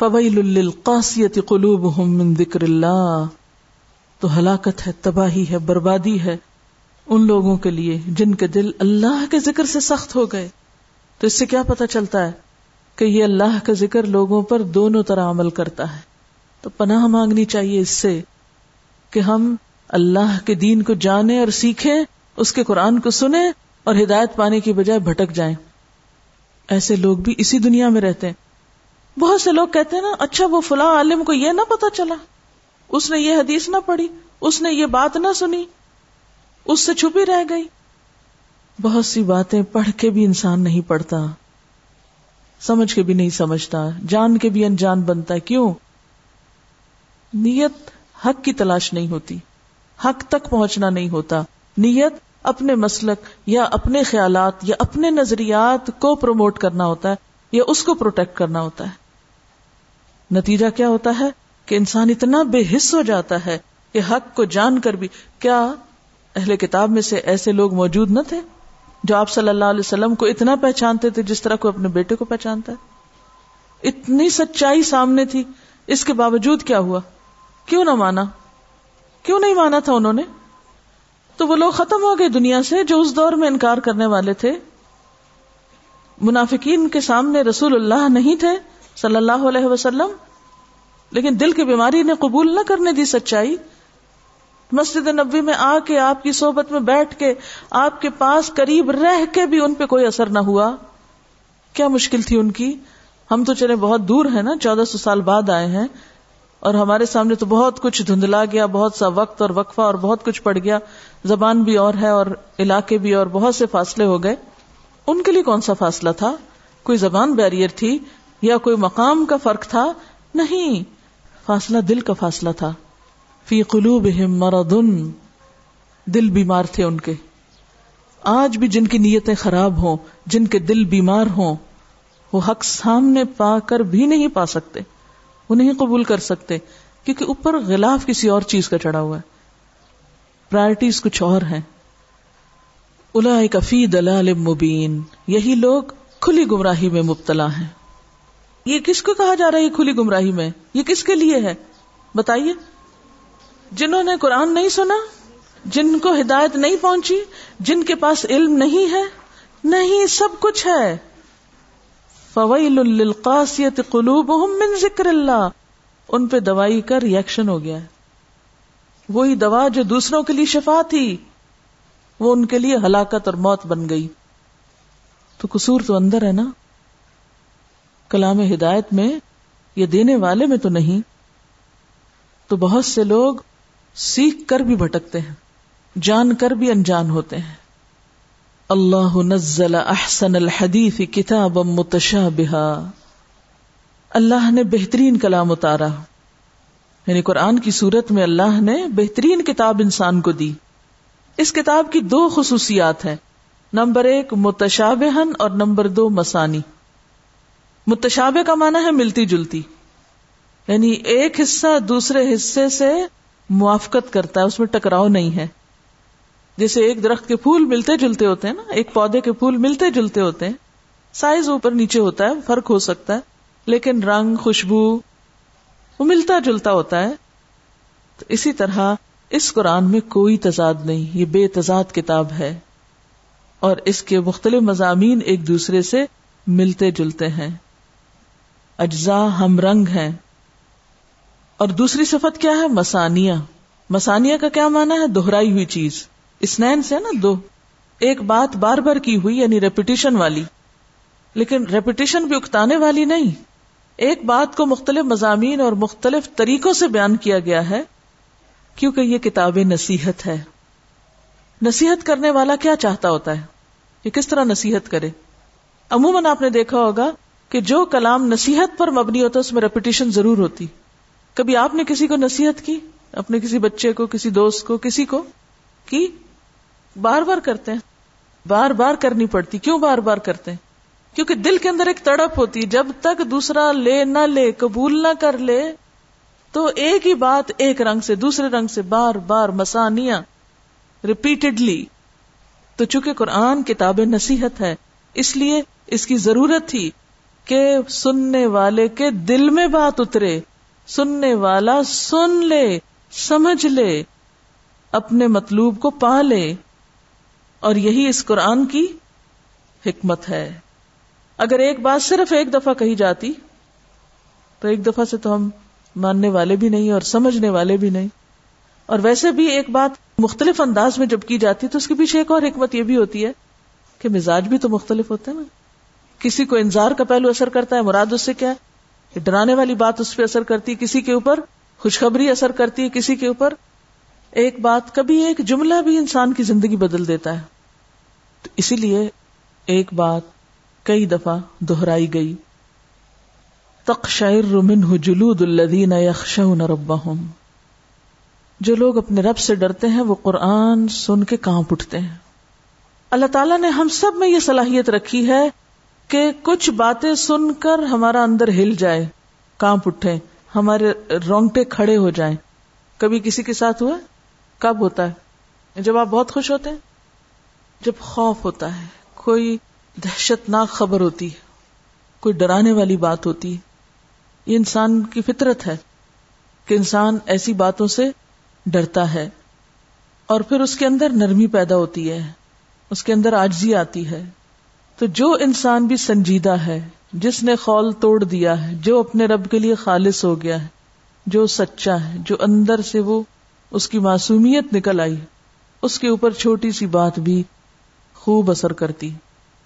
فَوَيْلٌ لِّلْقَاسِيَةِ قُلُوبُهُمْ مِن ذِكْرِ اللَّهِ، تو ہلاکت ہے، تباہی ہے، بربادی ہے ان لوگوں کے لیے جن کے دل اللہ کے ذکر سے سخت ہو گئے۔ تو اس سے کیا پتہ چلتا ہے کہ یہ اللہ کا ذکر لوگوں پر دونوں طرح عمل کرتا ہے۔ تو پناہ مانگنی چاہیے اس سے کہ ہم اللہ کے دین کو جانیں اور سیکھیں، اس کے قرآن کو سنیں، اور ہدایت پانے کی بجائے بھٹک جائیں۔ ایسے لوگ بھی اسی دنیا میں رہتے ہیں۔ بہت سے لوگ کہتے ہیں نا، اچھا وہ فلاں عالم کو یہ نہ پتا چلا، اس نے یہ حدیث نہ پڑھی، اس نے یہ بات نہ سنی، اس سے چھپی رہ گئی۔ بہت سی باتیں پڑھ کے بھی انسان نہیں پڑھتا، سمجھ کے بھی نہیں سمجھتا، جان کے بھی انجان بنتا ہے۔ کیوں؟ نیت حق کی تلاش نہیں ہوتی، حق تک پہنچنا نہیں ہوتا۔ نیت اپنے مسلک یا اپنے خیالات یا اپنے نظریات کو پروموٹ کرنا ہوتا ہے یا اس کو پروٹیکٹ کرنا ہوتا ہے۔ نتیجہ کیا ہوتا ہے کہ انسان اتنا بے حس ہو جاتا ہے کہ حق کو جان کر بھی، کیا اہل کتاب میں سے ایسے لوگ موجود نہ تھے جو آپ صلی اللہ علیہ وسلم کو اتنا پہچانتے تھے جس طرح کوئی اپنے بیٹے کو پہچانتا ہے؟ اتنی سچائی سامنے تھی، اس کے باوجود کیا ہوا؟ کیوں نہ مانا؟ کیوں نہیں مانا تھا انہوں نے؟ تو وہ لوگ ختم ہو گئے دنیا سے جو اس دور میں انکار کرنے والے تھے۔ منافقین کے سامنے رسول اللہ نہیں تھے صلی اللہ علیہ وسلم، لیکن دل کی بیماری نے قبول نہ کرنے دی سچائی۔ مسجد نبوی میں آ کے، آپ کی صحبت میں بیٹھ کے، آپ کے پاس قریب رہ کے بھی ان پہ کوئی اثر نہ ہوا۔ کیا مشکل تھی ان کی؟ ہم تو چلے بہت دور ہیں نا، 1400 سال بعد آئے ہیں، اور ہمارے سامنے تو بہت کچھ دھندلا گیا، بہت سا وقت اور وقفہ اور بہت کچھ پڑ گیا، زبان بھی اور ہے اور علاقے بھی، اور بہت سے فاصلے ہو گئے۔ ان کے لیے کون سا فاصلہ تھا؟ کوئی زبان بیریئر تھی یا کوئی مقام کا فرق تھا؟ نہیں، فاصلہ دل کا فاصلہ تھا۔ فی قلوبہم مرض، دل بیمار تھے ان کے۔ آج بھی جن کی نیتیں خراب ہوں، جن کے دل بیمار ہوں، وہ حق سامنے پا کر بھی نہیں پا سکتے، وہ نہیں قبول کر سکتے، کیونکہ اوپر غلاف کسی اور چیز کا چڑھا ہوا ہے، پرائرٹیز کچھ اور ہیں۔ اولئک فی ضلال مبین، یہی لوگ کھلی گمراہی میں مبتلا ہیں۔ یہ کس کو کہا جا رہا ہے کھلی گمراہی میں؟ یہ کس کے لیے ہے بتائیے؟ جنہوں نے قرآن نہیں سنا، جن کو ہدایت نہیں پہنچی، جن کے پاس علم نہیں ہے؟ نہیں، سب کچھ ہے۔ فویل للقاسیۃ قلوبہم من ذکر اللہ، ان پہ دوائی کا ریئیکشن ہو گیا ہے۔ وہی دوا جو دوسروں کے لیے شفا تھی، وہ ان کے لیے ہلاکت اور موت بن گئی۔ تو قصور تو اندر ہے نا، کلام ہدایت میں، یہ دینے والے میں تو نہیں۔ تو بہت سے لوگ سیکھ کر بھی بھٹکتے ہیں، جان کر بھی انجان ہوتے ہیں۔ اللہ نزل احسن الحدیث کتابا متشابہا، اللہ نے بہترین کلام اتارا، یعنی قرآن کی صورت میں اللہ نے بہترین کتاب انسان کو دی۔ اس کتاب کی دو خصوصیات ہیں، نمبر 1 متشابہن اور نمبر 2 مثانی۔ متشابہ کا معنی ہے ملتی جلتی، یعنی ایک حصہ دوسرے حصے سے موافقت کرتا ہے، اس میں ٹکراؤ نہیں ہے۔ جیسے ایک درخت کے پھول ملتے جلتے ہوتے ہیں نا، ایک پودے کے پھول ملتے جلتے ہوتے ہیں، سائز اوپر نیچے ہوتا ہے، فرق ہو سکتا ہے، لیکن رنگ، خوشبو، وہ ملتا جلتا ہوتا ہے۔ تو اسی طرح اس قرآن میں کوئی تضاد نہیں، یہ بے تضاد کتاب ہے، اور اس کے مختلف مضامین ایک دوسرے سے ملتے جلتے ہیں، اجزاء ہم رنگ ہیں۔ اور دوسری صفت کیا ہے؟ مسانیہ۔ مسانیہ کا کیا معنی ہے؟ دہرائی ہوئی چیز، اسنین سے نا، دو، ایک بات بار بار کی ہوئی، یعنی ریپیٹیشن والی، لیکن ریپیٹیشن بھی اکتانے والی نہیں، ایک بات کو مختلف مضامین اور مختلف طریقوں سے بیان کیا گیا ہے کیونکہ یہ کتاب نصیحت ہے. نصیحت کرنے والا کیا چاہتا ہوتا ہے کہ کس طرح نصیحت کرے؟ عموماً آپ نے دیکھا ہوگا کہ جو کلام نصیحت پر مبنی ہوتا ہے اس میں ریپیٹیشن ضرور ہوتی. کبھی آپ نے کسی کو نصیحت کی؟ اپنے کسی بچے کو، کسی دوست کو، کسی کو کی؟ بار بار کرتے ہیں، بار بار کرنی پڑتی. کیوں بار بار کرتے ہیں؟ کیونکہ دل کے اندر ایک تڑپ ہوتی ہے، جب تک دوسرا لے نہ لے، قبول نہ کر لے، تو ایک ہی بات ایک رنگ سے دوسرے رنگ سے بار بار مسانیہ ریپیٹڈلی. تو چونکہ قرآن کتاب نصیحت ہے اس لیے اس کی ضرورت تھی کہ سننے والے کے دل میں بات اترے، سننے والا سن لے، سمجھ لے، اپنے مطلوب کو پا لے. اور یہی اس قرآن کی حکمت ہے. اگر ایک بات صرف ایک دفعہ کہی جاتی تو ایک دفعہ سے تو ہم ماننے والے بھی نہیں اور سمجھنے والے بھی نہیں. اور ویسے بھی ایک بات مختلف انداز میں جب کی جاتی تو اس کے پیچھے ایک اور حکمت یہ بھی ہوتی ہے کہ مزاج بھی تو مختلف ہوتا ہے نا. کسی کو انذار کا پہلو اثر کرتا ہے، مراد اس سے کیا ہے؟ ڈرانے والی بات اس پہ اثر کرتی، کسی کے اوپر خوشخبری اثر کرتی ہے، کسی کے اوپر ایک بات، کبھی ایک جملہ بھی انسان کی زندگی بدل دیتا ہے. تو اسی لیے ایک بات کئی دفعہ دہرائی گئی. تقشعر منہ جلود الذین یخشون ربہم. جو لوگ اپنے رب سے ڈرتے ہیں وہ قرآن سن کے کانپ اٹھتے ہیں. اللہ تعالیٰ نے ہم سب میں یہ صلاحیت رکھی ہے کہ کچھ باتیں سن کر ہمارا اندر ہل جائے، کانپ اٹھے، ہمارے رونگٹے کھڑے ہو جائیں. کبھی کسی کے ساتھ ہوا؟ کب ہوتا ہے؟ جب آپ بہت خوش ہوتے ہیں، جب خوف ہوتا ہے، کوئی دہشتناک خبر ہوتی ہے، کوئی ڈرانے والی بات ہوتی ہے. یہ انسان کی فطرت ہے کہ انسان ایسی باتوں سے ڈرتا ہے اور پھر اس کے اندر نرمی پیدا ہوتی ہے، اس کے اندر عاجزی آتی ہے. تو جو انسان بھی سنجیدہ ہے، جس نے خول توڑ دیا ہے، جو اپنے رب کے لیے خالص ہو گیا ہے، جو سچا ہے، جو اندر سے وہ اس کی معصومیت نکل آئی، اس کے اوپر چھوٹی سی بات بھی خوب اثر کرتی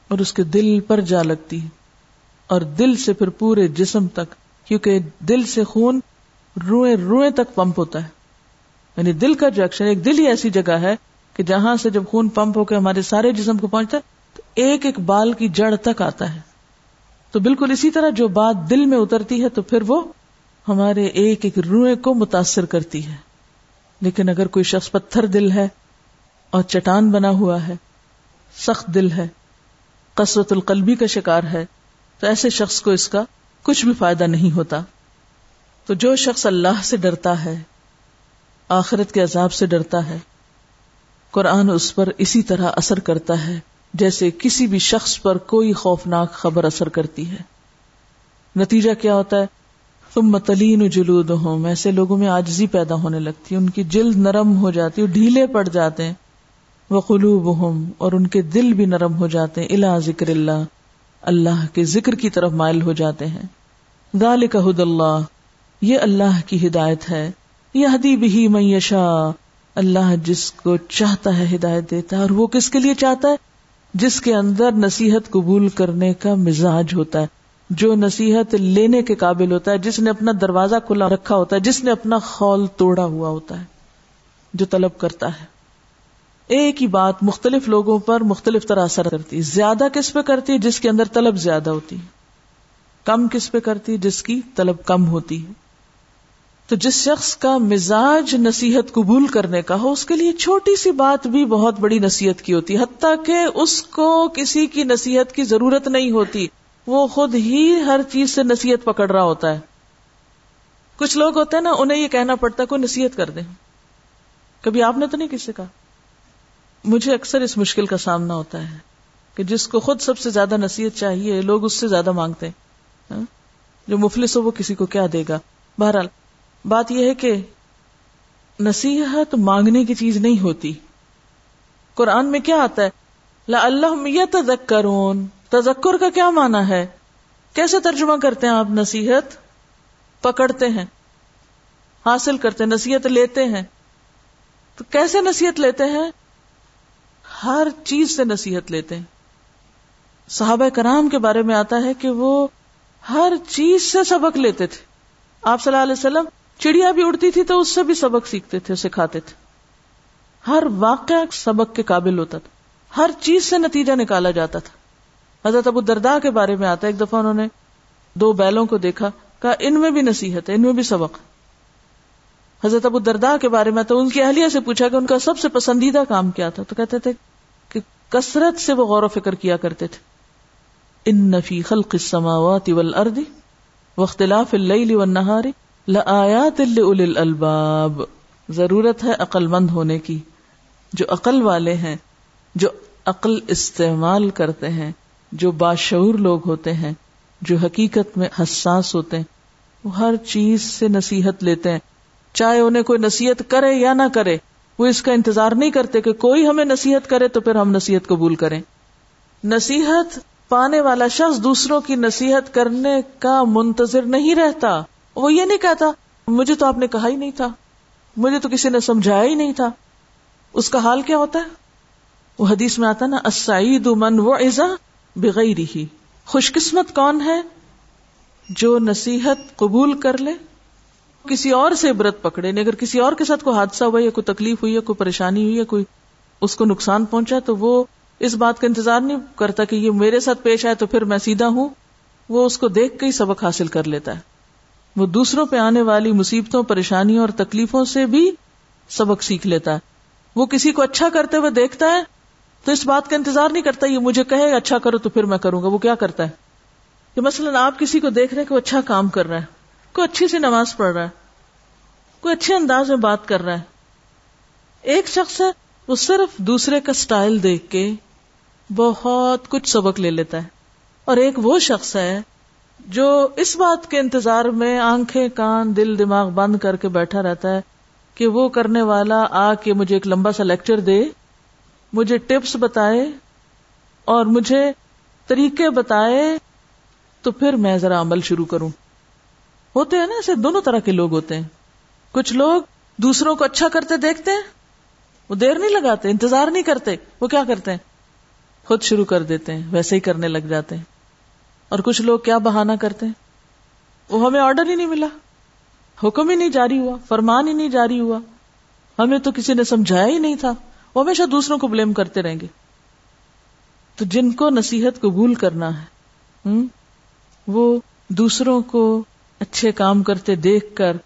اور اس کے دل پر جا لگتی اور دل سے پھر پورے جسم تک، کیونکہ دل سے خون روئیں تک پمپ ہوتا ہے. یعنی دل کا جو ایکشن، ایک دل ہی ایسی جگہ ہے کہ جہاں سے جب خون پمپ ہو کے ہمارے سارے جسم کو پہنچتا ہے تو ایک ایک بال کی جڑ تک آتا ہے. تو بالکل اسی طرح جو بات دل میں اترتی ہے تو پھر وہ ہمارے ایک ایک روئیں کو متاثر کرتی ہے. لیکن اگر کوئی شخص پتھر دل ہے اور چٹان بنا ہوا ہے، سخت دل ہے، قسوۃ القلبی کا شکار ہے، تو ایسے شخص کو اس کا کچھ بھی فائدہ نہیں ہوتا. تو جو شخص اللہ سے ڈرتا ہے، آخرت کے عذاب سے ڈرتا ہے، قرآن اس پر اسی طرح اثر کرتا ہے جیسے کسی بھی شخص پر کوئی خوفناک خبر اثر کرتی ہے. نتیجہ کیا ہوتا ہے؟ ثم تلین جلودہم. ایسے لوگوں میں عاجزی پیدا ہونے لگتی ہے، ان کی جلد نرم ہو جاتی ہے، ڈھیلے پڑ جاتے ہیں. وقلوبہم، اور ان کے دل بھی نرم ہو جاتے ہیں. الی ذکر اللہ، اللہ کے ذکر کی طرف مائل ہو جاتے ہیں. ذالک ھدی اللہ، یہ اللہ کی ہدایت ہے. یہدی بہ من یشاء، اللہ جس کو چاہتا ہے ہدایت دیتا ہے. اور وہ کس کے لیے چاہتا ہے؟ جس کے اندر نصیحت قبول کرنے کا مزاج ہوتا ہے، جو نصیحت لینے کے قابل ہوتا ہے، جس نے اپنا دروازہ کھلا رکھا ہوتا ہے، جس نے اپنا خول توڑا ہوا ہوتا ہے، جو طلب کرتا ہے. ایک ہی بات مختلف لوگوں پر مختلف طرح اثر کرتی. زیادہ کس پہ کرتی ہے؟ جس کے اندر طلب زیادہ ہوتی. کم کس پہ کرتی؟ جس کی طلب کم ہوتی. تو جس شخص کا مزاج نصیحت قبول کرنے کا ہو، اس کے لیے چھوٹی سی بات بھی بہت بڑی نصیحت کی ہوتی، حتیٰ کہ اس کو کسی کی نصیحت کی ضرورت نہیں ہوتی، وہ خود ہی ہر چیز سے نصیحت پکڑ رہا ہوتا ہے. کچھ لوگ ہوتے ہیں نا، انہیں یہ کہنا پڑتا ہے کوئی نصیحت کر دے. کبھی آپ نے تو نہیں کسی کا؟ مجھے اکثر اس مشکل کا سامنا ہوتا ہے کہ جس کو خود سب سے زیادہ نصیحت چاہیے، لوگ اس سے زیادہ مانگتے ہیں. جو مفلس ہو وہ کسی کو کیا دے گا؟ بہرحال بات یہ ہے کہ نصیحت مانگنے کی چیز نہیں ہوتی. قرآن میں کیا آتا ہے؟ لعلہم یتذکرون. تذکر کا کیا معنی ہے؟ کیسے ترجمہ کرتے ہیں آپ؟ نصیحت پکڑتے ہیں، حاصل کرتے ہیں، نصیحت لیتے ہیں. تو کیسے نصیحت لیتے ہیں؟ ہر چیز سے نصیحت لیتے ہیں. صحابہ کرام کے بارے میں آتا ہے کہ وہ ہر چیز سے سبق لیتے تھے. آپ صلی اللہ علیہ وسلم چڑیا بھی اڑتی تھی تو اس سے بھی سبق سیکھتے تھے, اسے کھاتے تھے. ہر واقعہ سبق کے قابل ہوتا تھا, ہر چیز سے نتیجہ نکالا جاتا تھا. حضرت ابو الدرداء کے بارے میں آتا ہے, ایک دفعہ انہوں نے دو بیلوں کو دیکھا, کہا ان میں بھی نصیحت ہے, ان میں بھی سبق. حضرت ابو الدرداء کے بارے میں تو ان کی اہلیہ سے پوچھا کہ ان کا سب سے پسندیدہ کام کیا تھا, تو کہتے تھے کہ کثرت سے وہ غور و فکر کیا کرتے تھے. ان فی خلق السماوات والارض واختلاف اللیل والنہار لآیات لأولی الالباب. ضرورت ہے عقل مند ہونے کی, جو عقل والے ہیں, جو عقل استعمال کرتے ہیں, جو باشعور لوگ ہوتے ہیں, جو حقیقت میں حساس ہوتے ہیں, وہ ہر چیز سے نصیحت لیتے ہیں. چاہے انہیں کوئی نصیحت کرے یا نہ کرے, وہ اس کا انتظار نہیں کرتے کہ کوئی ہمیں نصیحت کرے تو پھر ہم نصیحت قبول کریں. نصیحت پانے والا شخص دوسروں کی نصیحت کرنے کا منتظر نہیں رہتا. وہ یہ نہیں کہتا مجھے تو آپ نے کہا ہی نہیں تھا, مجھے تو کسی نے سمجھایا ہی نہیں تھا. اس کا حال کیا ہوتا ہے؟ وہ حدیث میں آتا نا, السعید من وعظ بغیرہ. خوش قسمت کون ہے جو نصیحت قبول کر لے, کسی اور سے عبرت پکڑے. اگر کسی اور کے ساتھ کوئی حادثہ ہوا یا کوئی تکلیف ہوئی یا کوئی پریشانی ہوئی یا کوئی اس کو نقصان پہنچا, تو وہ اس بات کا انتظار نہیں کرتا کہ یہ میرے ساتھ پیش آئے تو پھر میں سیدھا ہوں. وہ اس کو دیکھ کے ہی سبق حاصل کر لیتا ہے. وہ دوسروں پہ آنے والی مصیبتوں, پریشانیوں اور تکلیفوں سے بھی سبق سیکھ لیتا ہے. وہ کسی کو اچھا کرتے ہوئے دیکھتا ہے تو اس بات کا انتظار نہیں کرتا یہ مجھے کہے اچھا کرو تو پھر میں کروں گا. وہ کیا کرتا ہے کہ مثلا آپ کسی کو دیکھ رہے ہیں کہ وہ اچھا کام کر رہا ہے, کوئی اچھی سی نماز پڑھ رہا ہے, کوئی اچھے انداز میں بات کر رہا ہے. ایک شخص ہے وہ صرف دوسرے کا سٹائل دیکھ کے بہت کچھ سبق لے لیتا ہے, اور ایک وہ شخص ہے جو اس بات کے انتظار میں آنکھیں, کان, دل, دماغ بند کر کے بیٹھا رہتا ہے کہ وہ کرنے والا آ کے مجھے ایک لمبا سا لیکچر دے, مجھے ٹپس بتائے اور مجھے طریقے بتائے تو پھر میں ذرا عمل شروع کروں. ہوتے ہیں نا ایسے, دونوں طرح کے لوگ ہوتے ہیں. کچھ لوگ دوسروں کو اچھا کرتے دیکھتے ہیں, وہ دیر نہیں لگاتے, انتظار نہیں کرتے, وہ کیا کرتے ہیں خود شروع کر دیتے ہیں, ویسے ہی کرنے لگ جاتے ہیں. اور کچھ لوگ کیا بہانہ کرتے ہیں, وہ ہمیں آرڈر ہی نہیں ملا, حکم ہی نہیں جاری ہوا, فرمان ہی نہیں جاری ہوا, ہمیں تو کسی نے سمجھایا ہی نہیں تھا. وہ ہمیشہ دوسروں کو بلیم کرتے رہیں گے. تو جن کو نصیحت قبول کرنا ہے وہ دوسروں کو اچھے کام کرتے دیکھ کر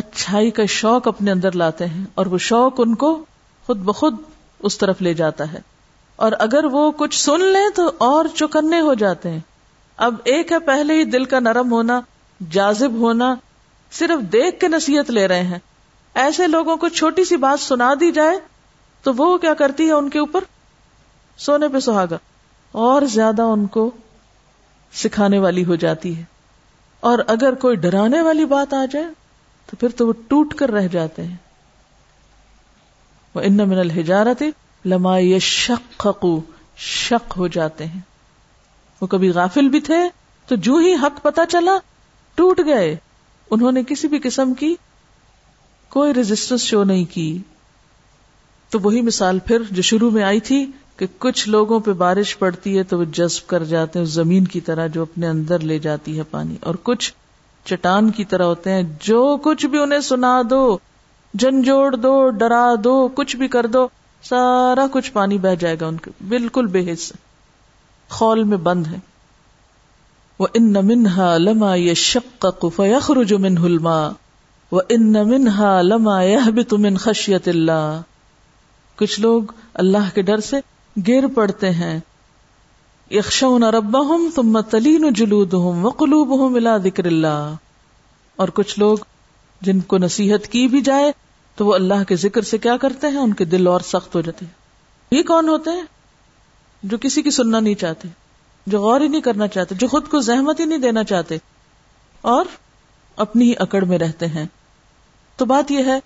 اچھائی کا شوق اپنے اندر لاتے ہیں, اور وہ شوق ان کو خود بخود اس طرف لے جاتا ہے. اور اگر وہ کچھ سن لیں تو اور چوکنے ہو جاتے ہیں. اب ایک ہے پہلے ہی دل کا نرم ہونا, جاذب ہونا, صرف دیکھ کے نصیحت لے رہے ہیں. ایسے لوگوں کو چھوٹی سی بات سنا دی جائے تو وہ کیا کرتی ہے, ان کے اوپر سونے پہ سہاگا, اور زیادہ ان کو سکھانے والی ہو جاتی ہے. اور اگر کوئی ڈرانے والی بات آ جائے تو پھر تو وہ ٹوٹ کر رہ جاتے ہیں. وَإِنَّ مِنَ الْحِجَارَةِ لَمَا يَشَّقَّقُ, شق ہو جاتے ہیں. وہ کبھی غافل بھی تھے تو جو ہی حق پتہ چلا ٹوٹ گئے. انہوں نے کسی بھی قسم کی کوئی ریزسٹنس شو نہیں کی. تو وہی مثال پھر جو شروع میں آئی تھی کہ کچھ لوگوں پہ بارش پڑتی ہے تو وہ جذب کر جاتے ہیں زمین کی طرح جو اپنے اندر لے جاتی ہے پانی, اور کچھ چٹان کی طرح ہوتے ہیں جو کچھ بھی انہیں سنا دو, جھنجھوڑ دو, ڈرا دو, کچھ بھی کر دو, سارا کچھ پانی بہ جائے گا ان کے, بالکل بے حص خول میں بند ہے. وَإِنَّ مِنْهَا لَمَا يَشَّقَّقُ فَيَخْرُجُ مِنْهُ الْمَاءُ وَإِنَّ مِنْهَا لَمَا يَهْبِطُ مِنْ خَشْيَةِ اللَّهِ. کچھ لوگ اللہ کے ڈر سے گر پڑتے ہیں. یخشون ربہم ثم تلین جلودہم وقلوبہم الی ذکر اللہ. اور کچھ لوگ جن کو نصیحت کی بھی جائے تو وہ اللہ کے ذکر سے کیا کرتے ہیں, ان کے دل اور سخت ہو جاتے ہیں. یہ کون ہوتے ہیں؟ جو کسی کی سننا نہیں چاہتے, جو غور ہی نہیں کرنا چاہتے, جو خود کو زحمت ہی نہیں دینا چاہتے, اور اپنی ہی اکڑ میں رہتے ہیں. تو بات یہ ہے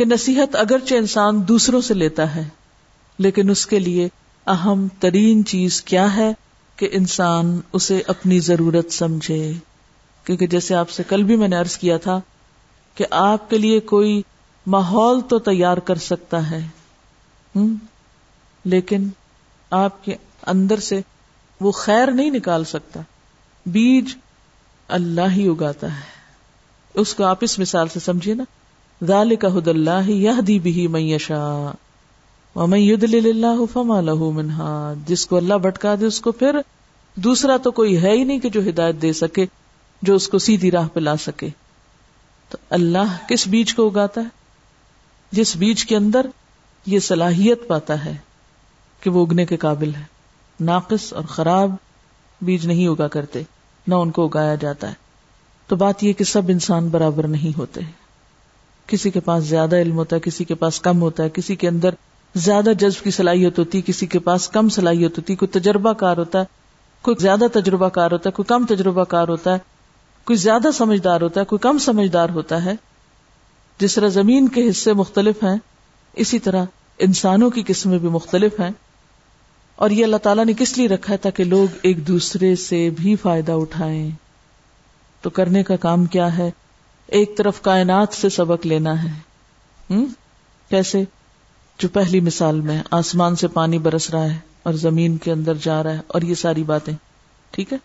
کہ نصیحت اگرچہ انسان دوسروں سے لیتا ہے, لیکن اس کے لیے اہم ترین چیز کیا ہے کہ انسان اسے اپنی ضرورت سمجھے. کیونکہ جیسے آپ سے کل بھی میں نے عرض کیا تھا کہ آپ کے لیے کوئی ماحول تو تیار کر سکتا ہے, لیکن آپ کے اندر سے وہ خیر نہیں نکال سکتا. بیج اللہ ہی اگاتا ہے. اس کو آپ اس مثال سے سمجھیے نا, ذالک ھدی اللہ یہدی بہ من یشاء ومن یضلل اللہ فما لہ من ھاد. جس کو اللہ بھٹکا دے اس کو پھر دوسرا تو کوئی ہے ہی نہیں کہ جو ہدایت دے سکے, جو اس کو سیدھی راہ پہ لا سکے. تو اللہ کس بیج کو اگاتا ہے؟ جس بیج کے اندر یہ صلاحیت پاتا ہے کہ وہ اگنے کے قابل ہے. ناقص اور خراب بیج نہیں اگا کرتے, نہ ان کو اگایا جاتا ہے. تو بات یہ کہ سب انسان برابر نہیں ہوتے, کسی کے پاس زیادہ علم ہوتا ہے, کسی کے پاس کم ہوتا ہے, کسی کے اندر زیادہ جذب کی صلاحیت ہوتی ہے, کسی کے پاس کم صلاحیت ہوتی ہے. کوئی تجربہ کار ہوتا ہے, کوئی زیادہ تجربہ کار ہوتا ہے, کوئی کم تجربہ کار ہوتا ہے, کوئی زیادہ سمجھدار ہوتا ہے, کوئی کم سمجھدار ہوتا ہے. جس طرح زمین کے حصے مختلف ہیں, اسی طرح انسانوں کی قسمیں بھی مختلف ہیں. اور یہ اللہ تعالیٰ نے کس لیے رکھا ہے؟ تاکہ لوگ ایک دوسرے سے بھی فائدہ اٹھائیں. تو کرنے کا کام کیا ہے؟ ایک طرف کائنات سے سبق لینا ہے. کیسے؟ جو پہلی مثال میں آسمان سے پانی برس رہا ہے اور زمین کے اندر جا رہا ہے, اور یہ ساری باتیں, ٹھیک ہے.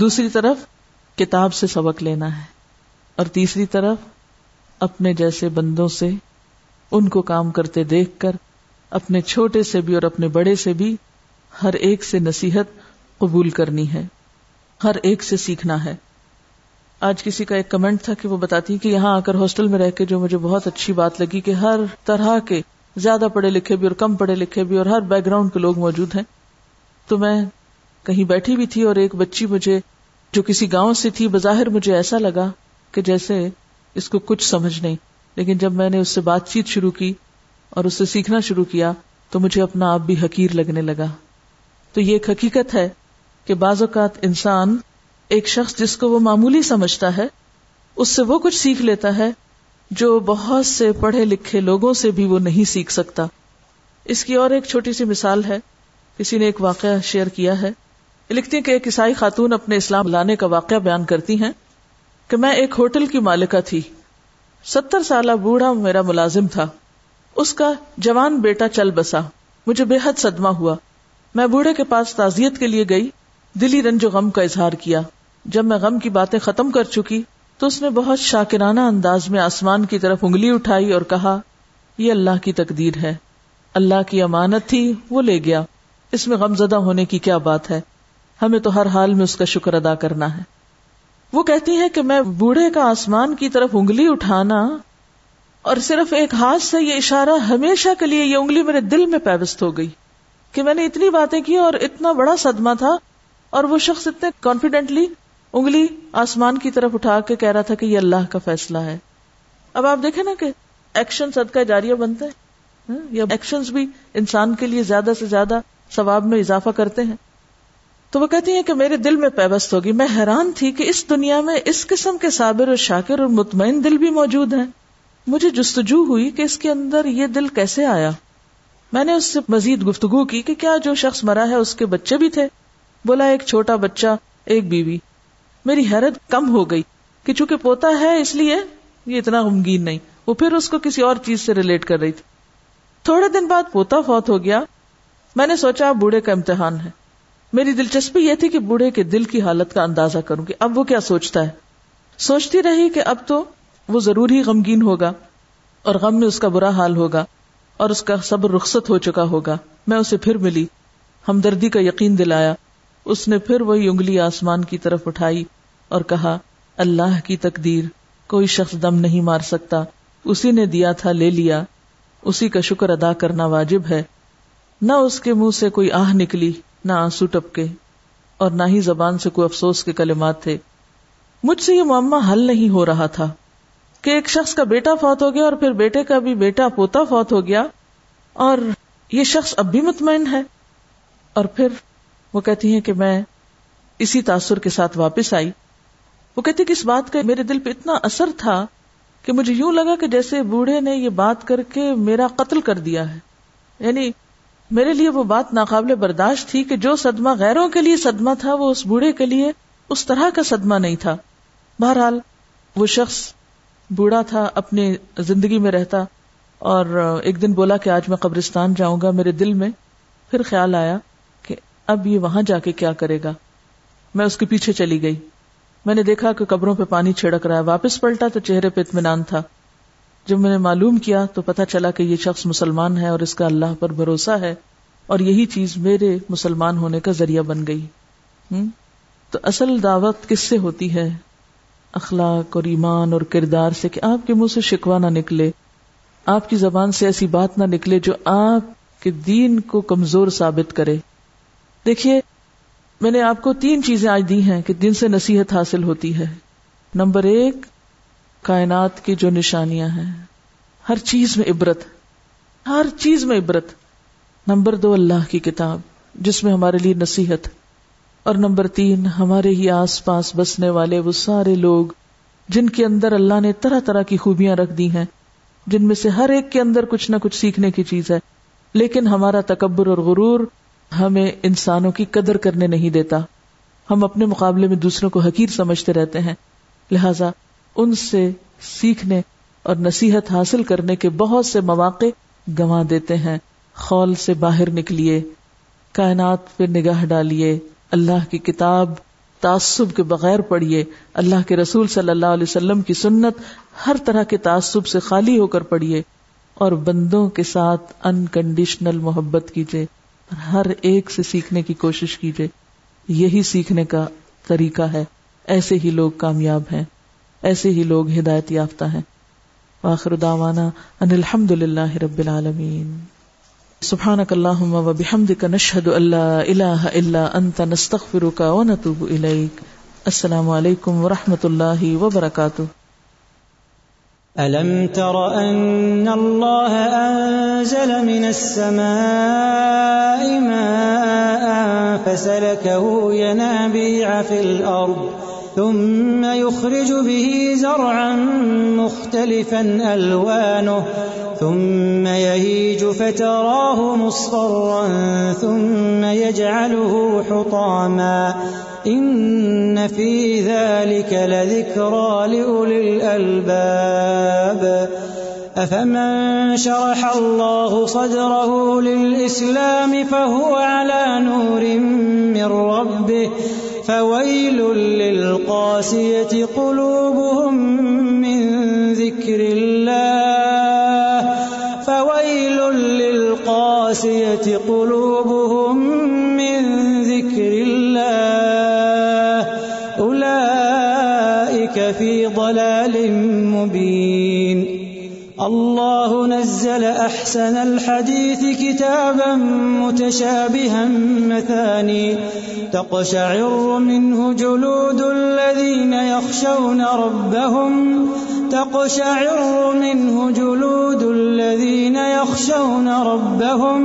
دوسری طرف کتاب سے سبق لینا ہے, اور تیسری طرف اپنے جیسے بندوں سے, ان کو کام کرتے دیکھ کر اپنے چھوٹے سے بھی اور اپنے بڑے سے بھی ہر ایک سے نصیحت قبول کرنی ہے, ہر ایک سے سیکھنا ہے. آج کسی کا ایک کمنٹ تھا کہ وہ بتاتی کہ یہاں آ کر ہاسٹل میں رہ کے جو مجھے بہت اچھی بات لگی کہ ہر طرح کے, زیادہ پڑھے لکھے بھی اور کم پڑھے لکھے بھی, اور ہر بیک گراؤنڈ کے لوگ موجود ہیں. تو میں کہیں بیٹھی بھی تھی اور ایک بچی مجھے, جو کسی گاؤں سے تھی, بظاہر مجھے ایسا لگا کہ جیسے اس کو کچھ سمجھ نہیں, لیکن جب میں نے اس سے بات چیت شروع کی اور اس سے سیکھنا شروع کیا تو مجھے اپنا آپ بھی حقیر لگنے لگا. تو یہ ایک حقیقت ہے کہ بعض اوقات انسان, ایک شخص جس کو وہ معمولی سمجھتا ہے, اس سے وہ کچھ سیکھ لیتا ہے جو بہت سے پڑھے لکھے لوگوں سے بھی وہ نہیں سیکھ سکتا. اس کی اور ایک چھوٹی سی مثال ہے. کسی نے ایک واقعہ شیئر کیا ہے. لکھتی ہیں کہ ایک عیسائی خاتون اپنے اسلام لانے کا واقعہ بیان کرتی ہیں کہ میں ایک ہوٹل کی مالکہ تھی. 70 سالہ بوڑھا میرا ملازم تھا, اس کا جوان بیٹا چل بسا. مجھے بے حد صدمہ ہوا. میں بوڑھے کے پاس تعزیت کے لیے گئی, دلی رنج و غم کا اظہار کیا. جب میں غم کی باتیں ختم کر چکی تو اس نے بہت شاکرانہ انداز میں آسمان کی طرف انگلی اٹھائی اور کہا, یہ اللہ کی تقدیر ہے, اللہ کی امانت تھی, وہ لے گیا, اس میں غم زدہ ہونے کی کیا بات ہے, ہمیں تو ہر حال میں اس کا شکر ادا کرنا ہے. وہ کہتی ہے کہ میں بوڑھے کا آسمان کی طرف انگلی اٹھانا اور صرف ایک ہاتھ سے یہ اشارہ, ہمیشہ کے لیے یہ انگلی میرے دل میں پیوست ہو گئی کہ میں نے اتنی باتیں کی اور اتنا بڑا صدمہ تھا, اور وہ شخص اتنے کانفیڈنٹلی انگلی آسمان کی طرف اٹھا کے کہہ رہا تھا کہ یہ اللہ کا فیصلہ ہے. اب آپ دیکھیں نا کہ ایکشن صدقہ جاریہ بنتے ہیں, یا ایکشنز بھی انسان کے لیے زیادہ سے زیادہ ثواب میں اضافہ کرتے ہیں. تو وہ کہتی ہیں کہ میرے دل میں پیوست ہوگی. میں حیران تھی کہ اس دنیا میں اس قسم کے صابر اور شاکر اور مطمئن دل بھی موجود ہیں. مجھے جستجو ہوئی کہ اس کے اندر یہ دل کیسے آیا. میں نے اس سے مزید گفتگو کی کہ کیا جو شخص مرا ہے اس کے بچے بھی تھے؟ بولا ایک چھوٹا بچہ, ایک بیوی. میری حیرت کم ہو گئی کہ چونکہ پوتا ہے اس لیے یہ اتنا غمگین نہیں, وہ پھر اس کو کسی اور چیز سے ریلیٹ کر رہی تھی. تھوڑے دن بعد پوتا فوت ہو گیا. میں نے سوچا بوڑھے کا امتحان ہے. میری دلچسپی یہ تھی کہ بوڑھے کے دل کی حالت کا اندازہ کروں کہ اب وہ کیا سوچتا ہے. سوچتی رہی کہ اب تو وہ ضرور ہی غمگین ہوگا اور غم میں اس کا برا حال ہوگا اور اس کا صبر رخصت ہو چکا ہوگا. میں اسے پھر ملی, ہمدردی کا یقین دلایا. اس نے پھر وہی انگلی آسمان کی طرف اٹھائی اور کہا, اللہ کی تقدیر, کوئی شخص دم نہیں مار سکتا, اسی نے دیا تھا لے لیا, اسی کا شکر ادا کرنا واجب ہے. نہ اس کے منہ سے کوئی آہ نکلی, نہ آنسو ٹپکے, اور نہ ہی زبان سے کوئی افسوس کے کلمات تھے. مجھ سے یہ معاملہ حل نہیں ہو رہا تھا کہ ایک شخص کا بیٹا فوت ہو گیا اور پھر بیٹے کا بھی بیٹا پوتا فوت ہو گیا, اور یہ شخص اب بھی مطمئن ہے. اور پھر وہ کہتی ہیں کہ میں اسی تاثر کے ساتھ واپس آئی. وہ کہتی کہ اس بات کا میرے دل پہ اتنا اثر تھا کہ مجھے یوں لگا کہ جیسے بوڑھے نے یہ بات کر کے میرا قتل کر دیا ہے. یعنی میرے لیے وہ بات ناقابل برداشت تھی کہ جو صدمہ غیروں کے لیے صدمہ تھا, وہ اس بوڑھے کے لیے اس طرح کا صدمہ نہیں تھا. بہرحال وہ شخص بوڑھا تھا, اپنی زندگی میں رہتا, اور ایک دن بولا کہ آج میں قبرستان جاؤں گا. میرے دل میں پھر خیال آیا کہ اب یہ وہاں جا کے کیا کرے گا. میں اس کے پیچھے چلی گئی. میں نے دیکھا کہ قبروں پہ پانی چھڑک رہا ہے، واپس پلٹا تو چہرے پہ اطمینان تھا، جب میں نے معلوم کیا تو پتہ چلا کہ یہ شخص مسلمان ہے اور اس کا اللہ پر بھروسہ ہے، اور یہی چیز میرے مسلمان ہونے کا ذریعہ بن گئی۔ تو اصل دعوت کس سے ہوتی ہے؟ اخلاق اور ایمان اور کردار سے، کہ آپ کے منہ سے شکوہ نہ نکلے، آپ کی زبان سے ایسی بات نہ نکلے جو آپ کے دین کو کمزور ثابت کرے۔ دیکھیے، میں نے آپ کو تین چیزیں آج دی ہیں کہ جن سے نصیحت حاصل ہوتی ہے۔ نمبر 1، کائنات کی جو نشانیاں ہیں، ہر چیز میں عبرت، ہر چیز میں عبرت۔ نمبر 2، اللہ کی کتاب جس میں ہمارے لیے نصیحت، اور نمبر 3، ہمارے ہی آس پاس بسنے والے وہ سارے لوگ جن کے اندر اللہ نے طرح طرح کی خوبیاں رکھ دی ہیں، جن میں سے ہر ایک کے اندر کچھ نہ کچھ سیکھنے کی چیز ہے، لیکن ہمارا تکبر اور غرور ہمیں انسانوں کی قدر کرنے نہیں دیتا، ہم اپنے مقابلے میں دوسروں کو حقیر سمجھتے رہتے ہیں۔ لہذا ان سے سیکھنے اور نصیحت حاصل کرنے کے بہت سے مواقع گنوا دیتے ہیں۔ خول سے باہر نکلیے، کائنات پہ نگاہ ڈالیے، اللہ کی کتاب تعصب کے بغیر پڑھیے، اللہ کے رسول صلی اللہ علیہ وسلم کی سنت ہر طرح کے تعصب سے خالی ہو کر پڑھیے، اور بندوں کے ساتھ انکنڈیشنل محبت کیجیے، ہر ایک سے سیکھنے کی کوشش کیجیے۔ یہی سیکھنے کا طریقہ ہے، ایسے ہی لوگ کامیاب ہیں، ایسے ہی لوگ ہدایت یافتہ ہیں۔ وآخر دعوانا ان الحمدللہ رب العالمین۔ سبحانک اللہم و بحمدک، نشہد ان لا الہ الا انت، نستغفرک و نتوب الیک۔ السلام علیکم ورحمۃ اللہ وبرکاتہ۔ ألم تر أن الله أنزل من السماء ماء فسلكه ينابيع في الأرض ثم يخرج به زرعا مختلفا ألوانه ثم يهيج فتراه مصفرا ثم يجعله حطاما إن في ذلك لذكرى لأولي الألباب أفمن شرح الله صدره للإسلام فهو على نور من ربه فويل للقاسية قلوبهم من ذكر الله فويل للقاسية قلوبهم من ذكر الله أولئك في ضلال مبين الله نزل أحسن الحديث كتابا متشابها مثاني تقشعر منه جلود الذين يخشون ربهم تقشعر منه جلود الذين يخشون ربهم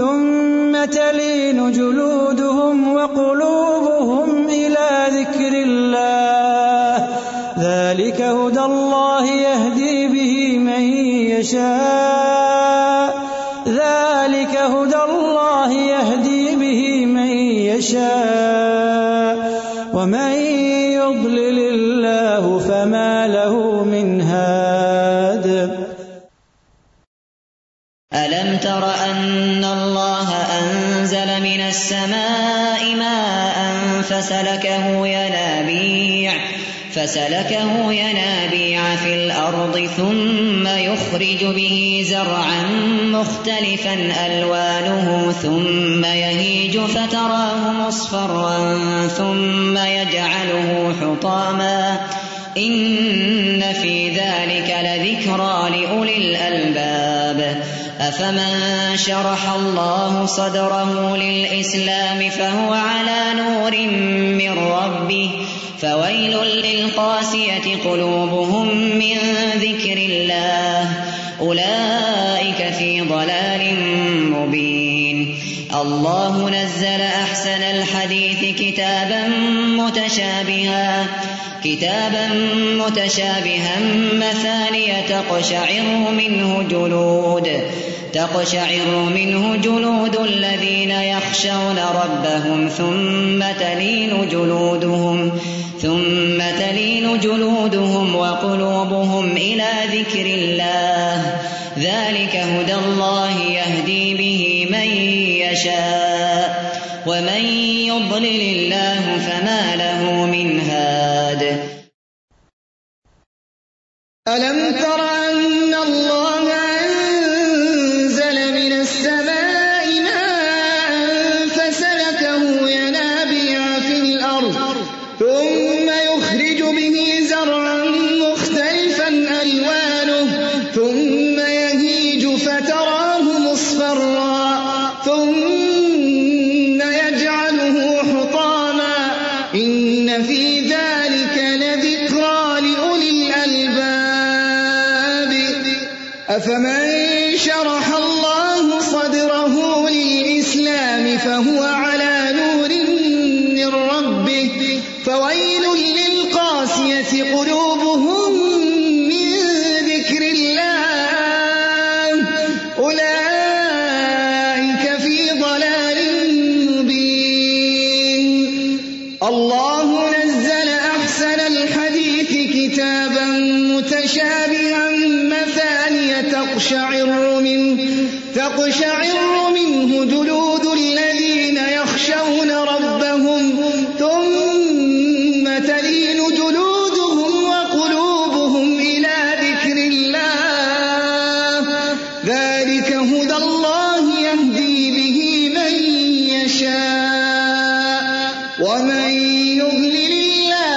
ثم تلين جلودهم وقلوبهم إلى ذكر الله ذلك هدى الله يهدي به من يشاء ذلك هدى الله يهدي به من يشاء ومن يضلل الله فما له من هاد ألم تر أن الله أنزل من السماء ماء فسلكه ينابيع في الأرض ثم يخرج به زرعا مختلفا ألوانه ثم يهيج فتراه مصفرا ثم يجعله حطاما إن في ذلك لذكرى لأولي الألباب أفمن شرح الله صدره للإسلام فهو على نور من ربه فويل للقاسية قلوبهم من ذكر الله أولئك في ضلال مبين الله نزل أحسن الحديث كتابا متشابها مثانية تقشعر منه جلود الذين يخشون ربهم ثم تلين جلودهم وقلوبهم إلى ذكر الله ذلك هدى الله يهدي به من يشاء ومن يضلل الله فما له من هاد ألم تر أن الله أنزل من السماء ماء فسلكه ينابيع في الأرض ثم يخرج به زرعا مختلفا ألوانه ثم يهيج فتراه مصفرا ثم يجعله حطاما إن في ذلك لذكرى لأولي الألباب أفمن شرح الله صدره للإسلام فهو على نور من ربه فويل للقاسية قلوبهم من ذكر الله أولئك في ضلال مبين الله نزل أحسن الحديث كتابا متشابها مثانية تقشعر منه جلود الذين يخشون ربهم ثم تلين جلودهم وقلوبهم إلى ذكر الله ذلك هدى الله يهدي به من يشاء ومن يضلل الله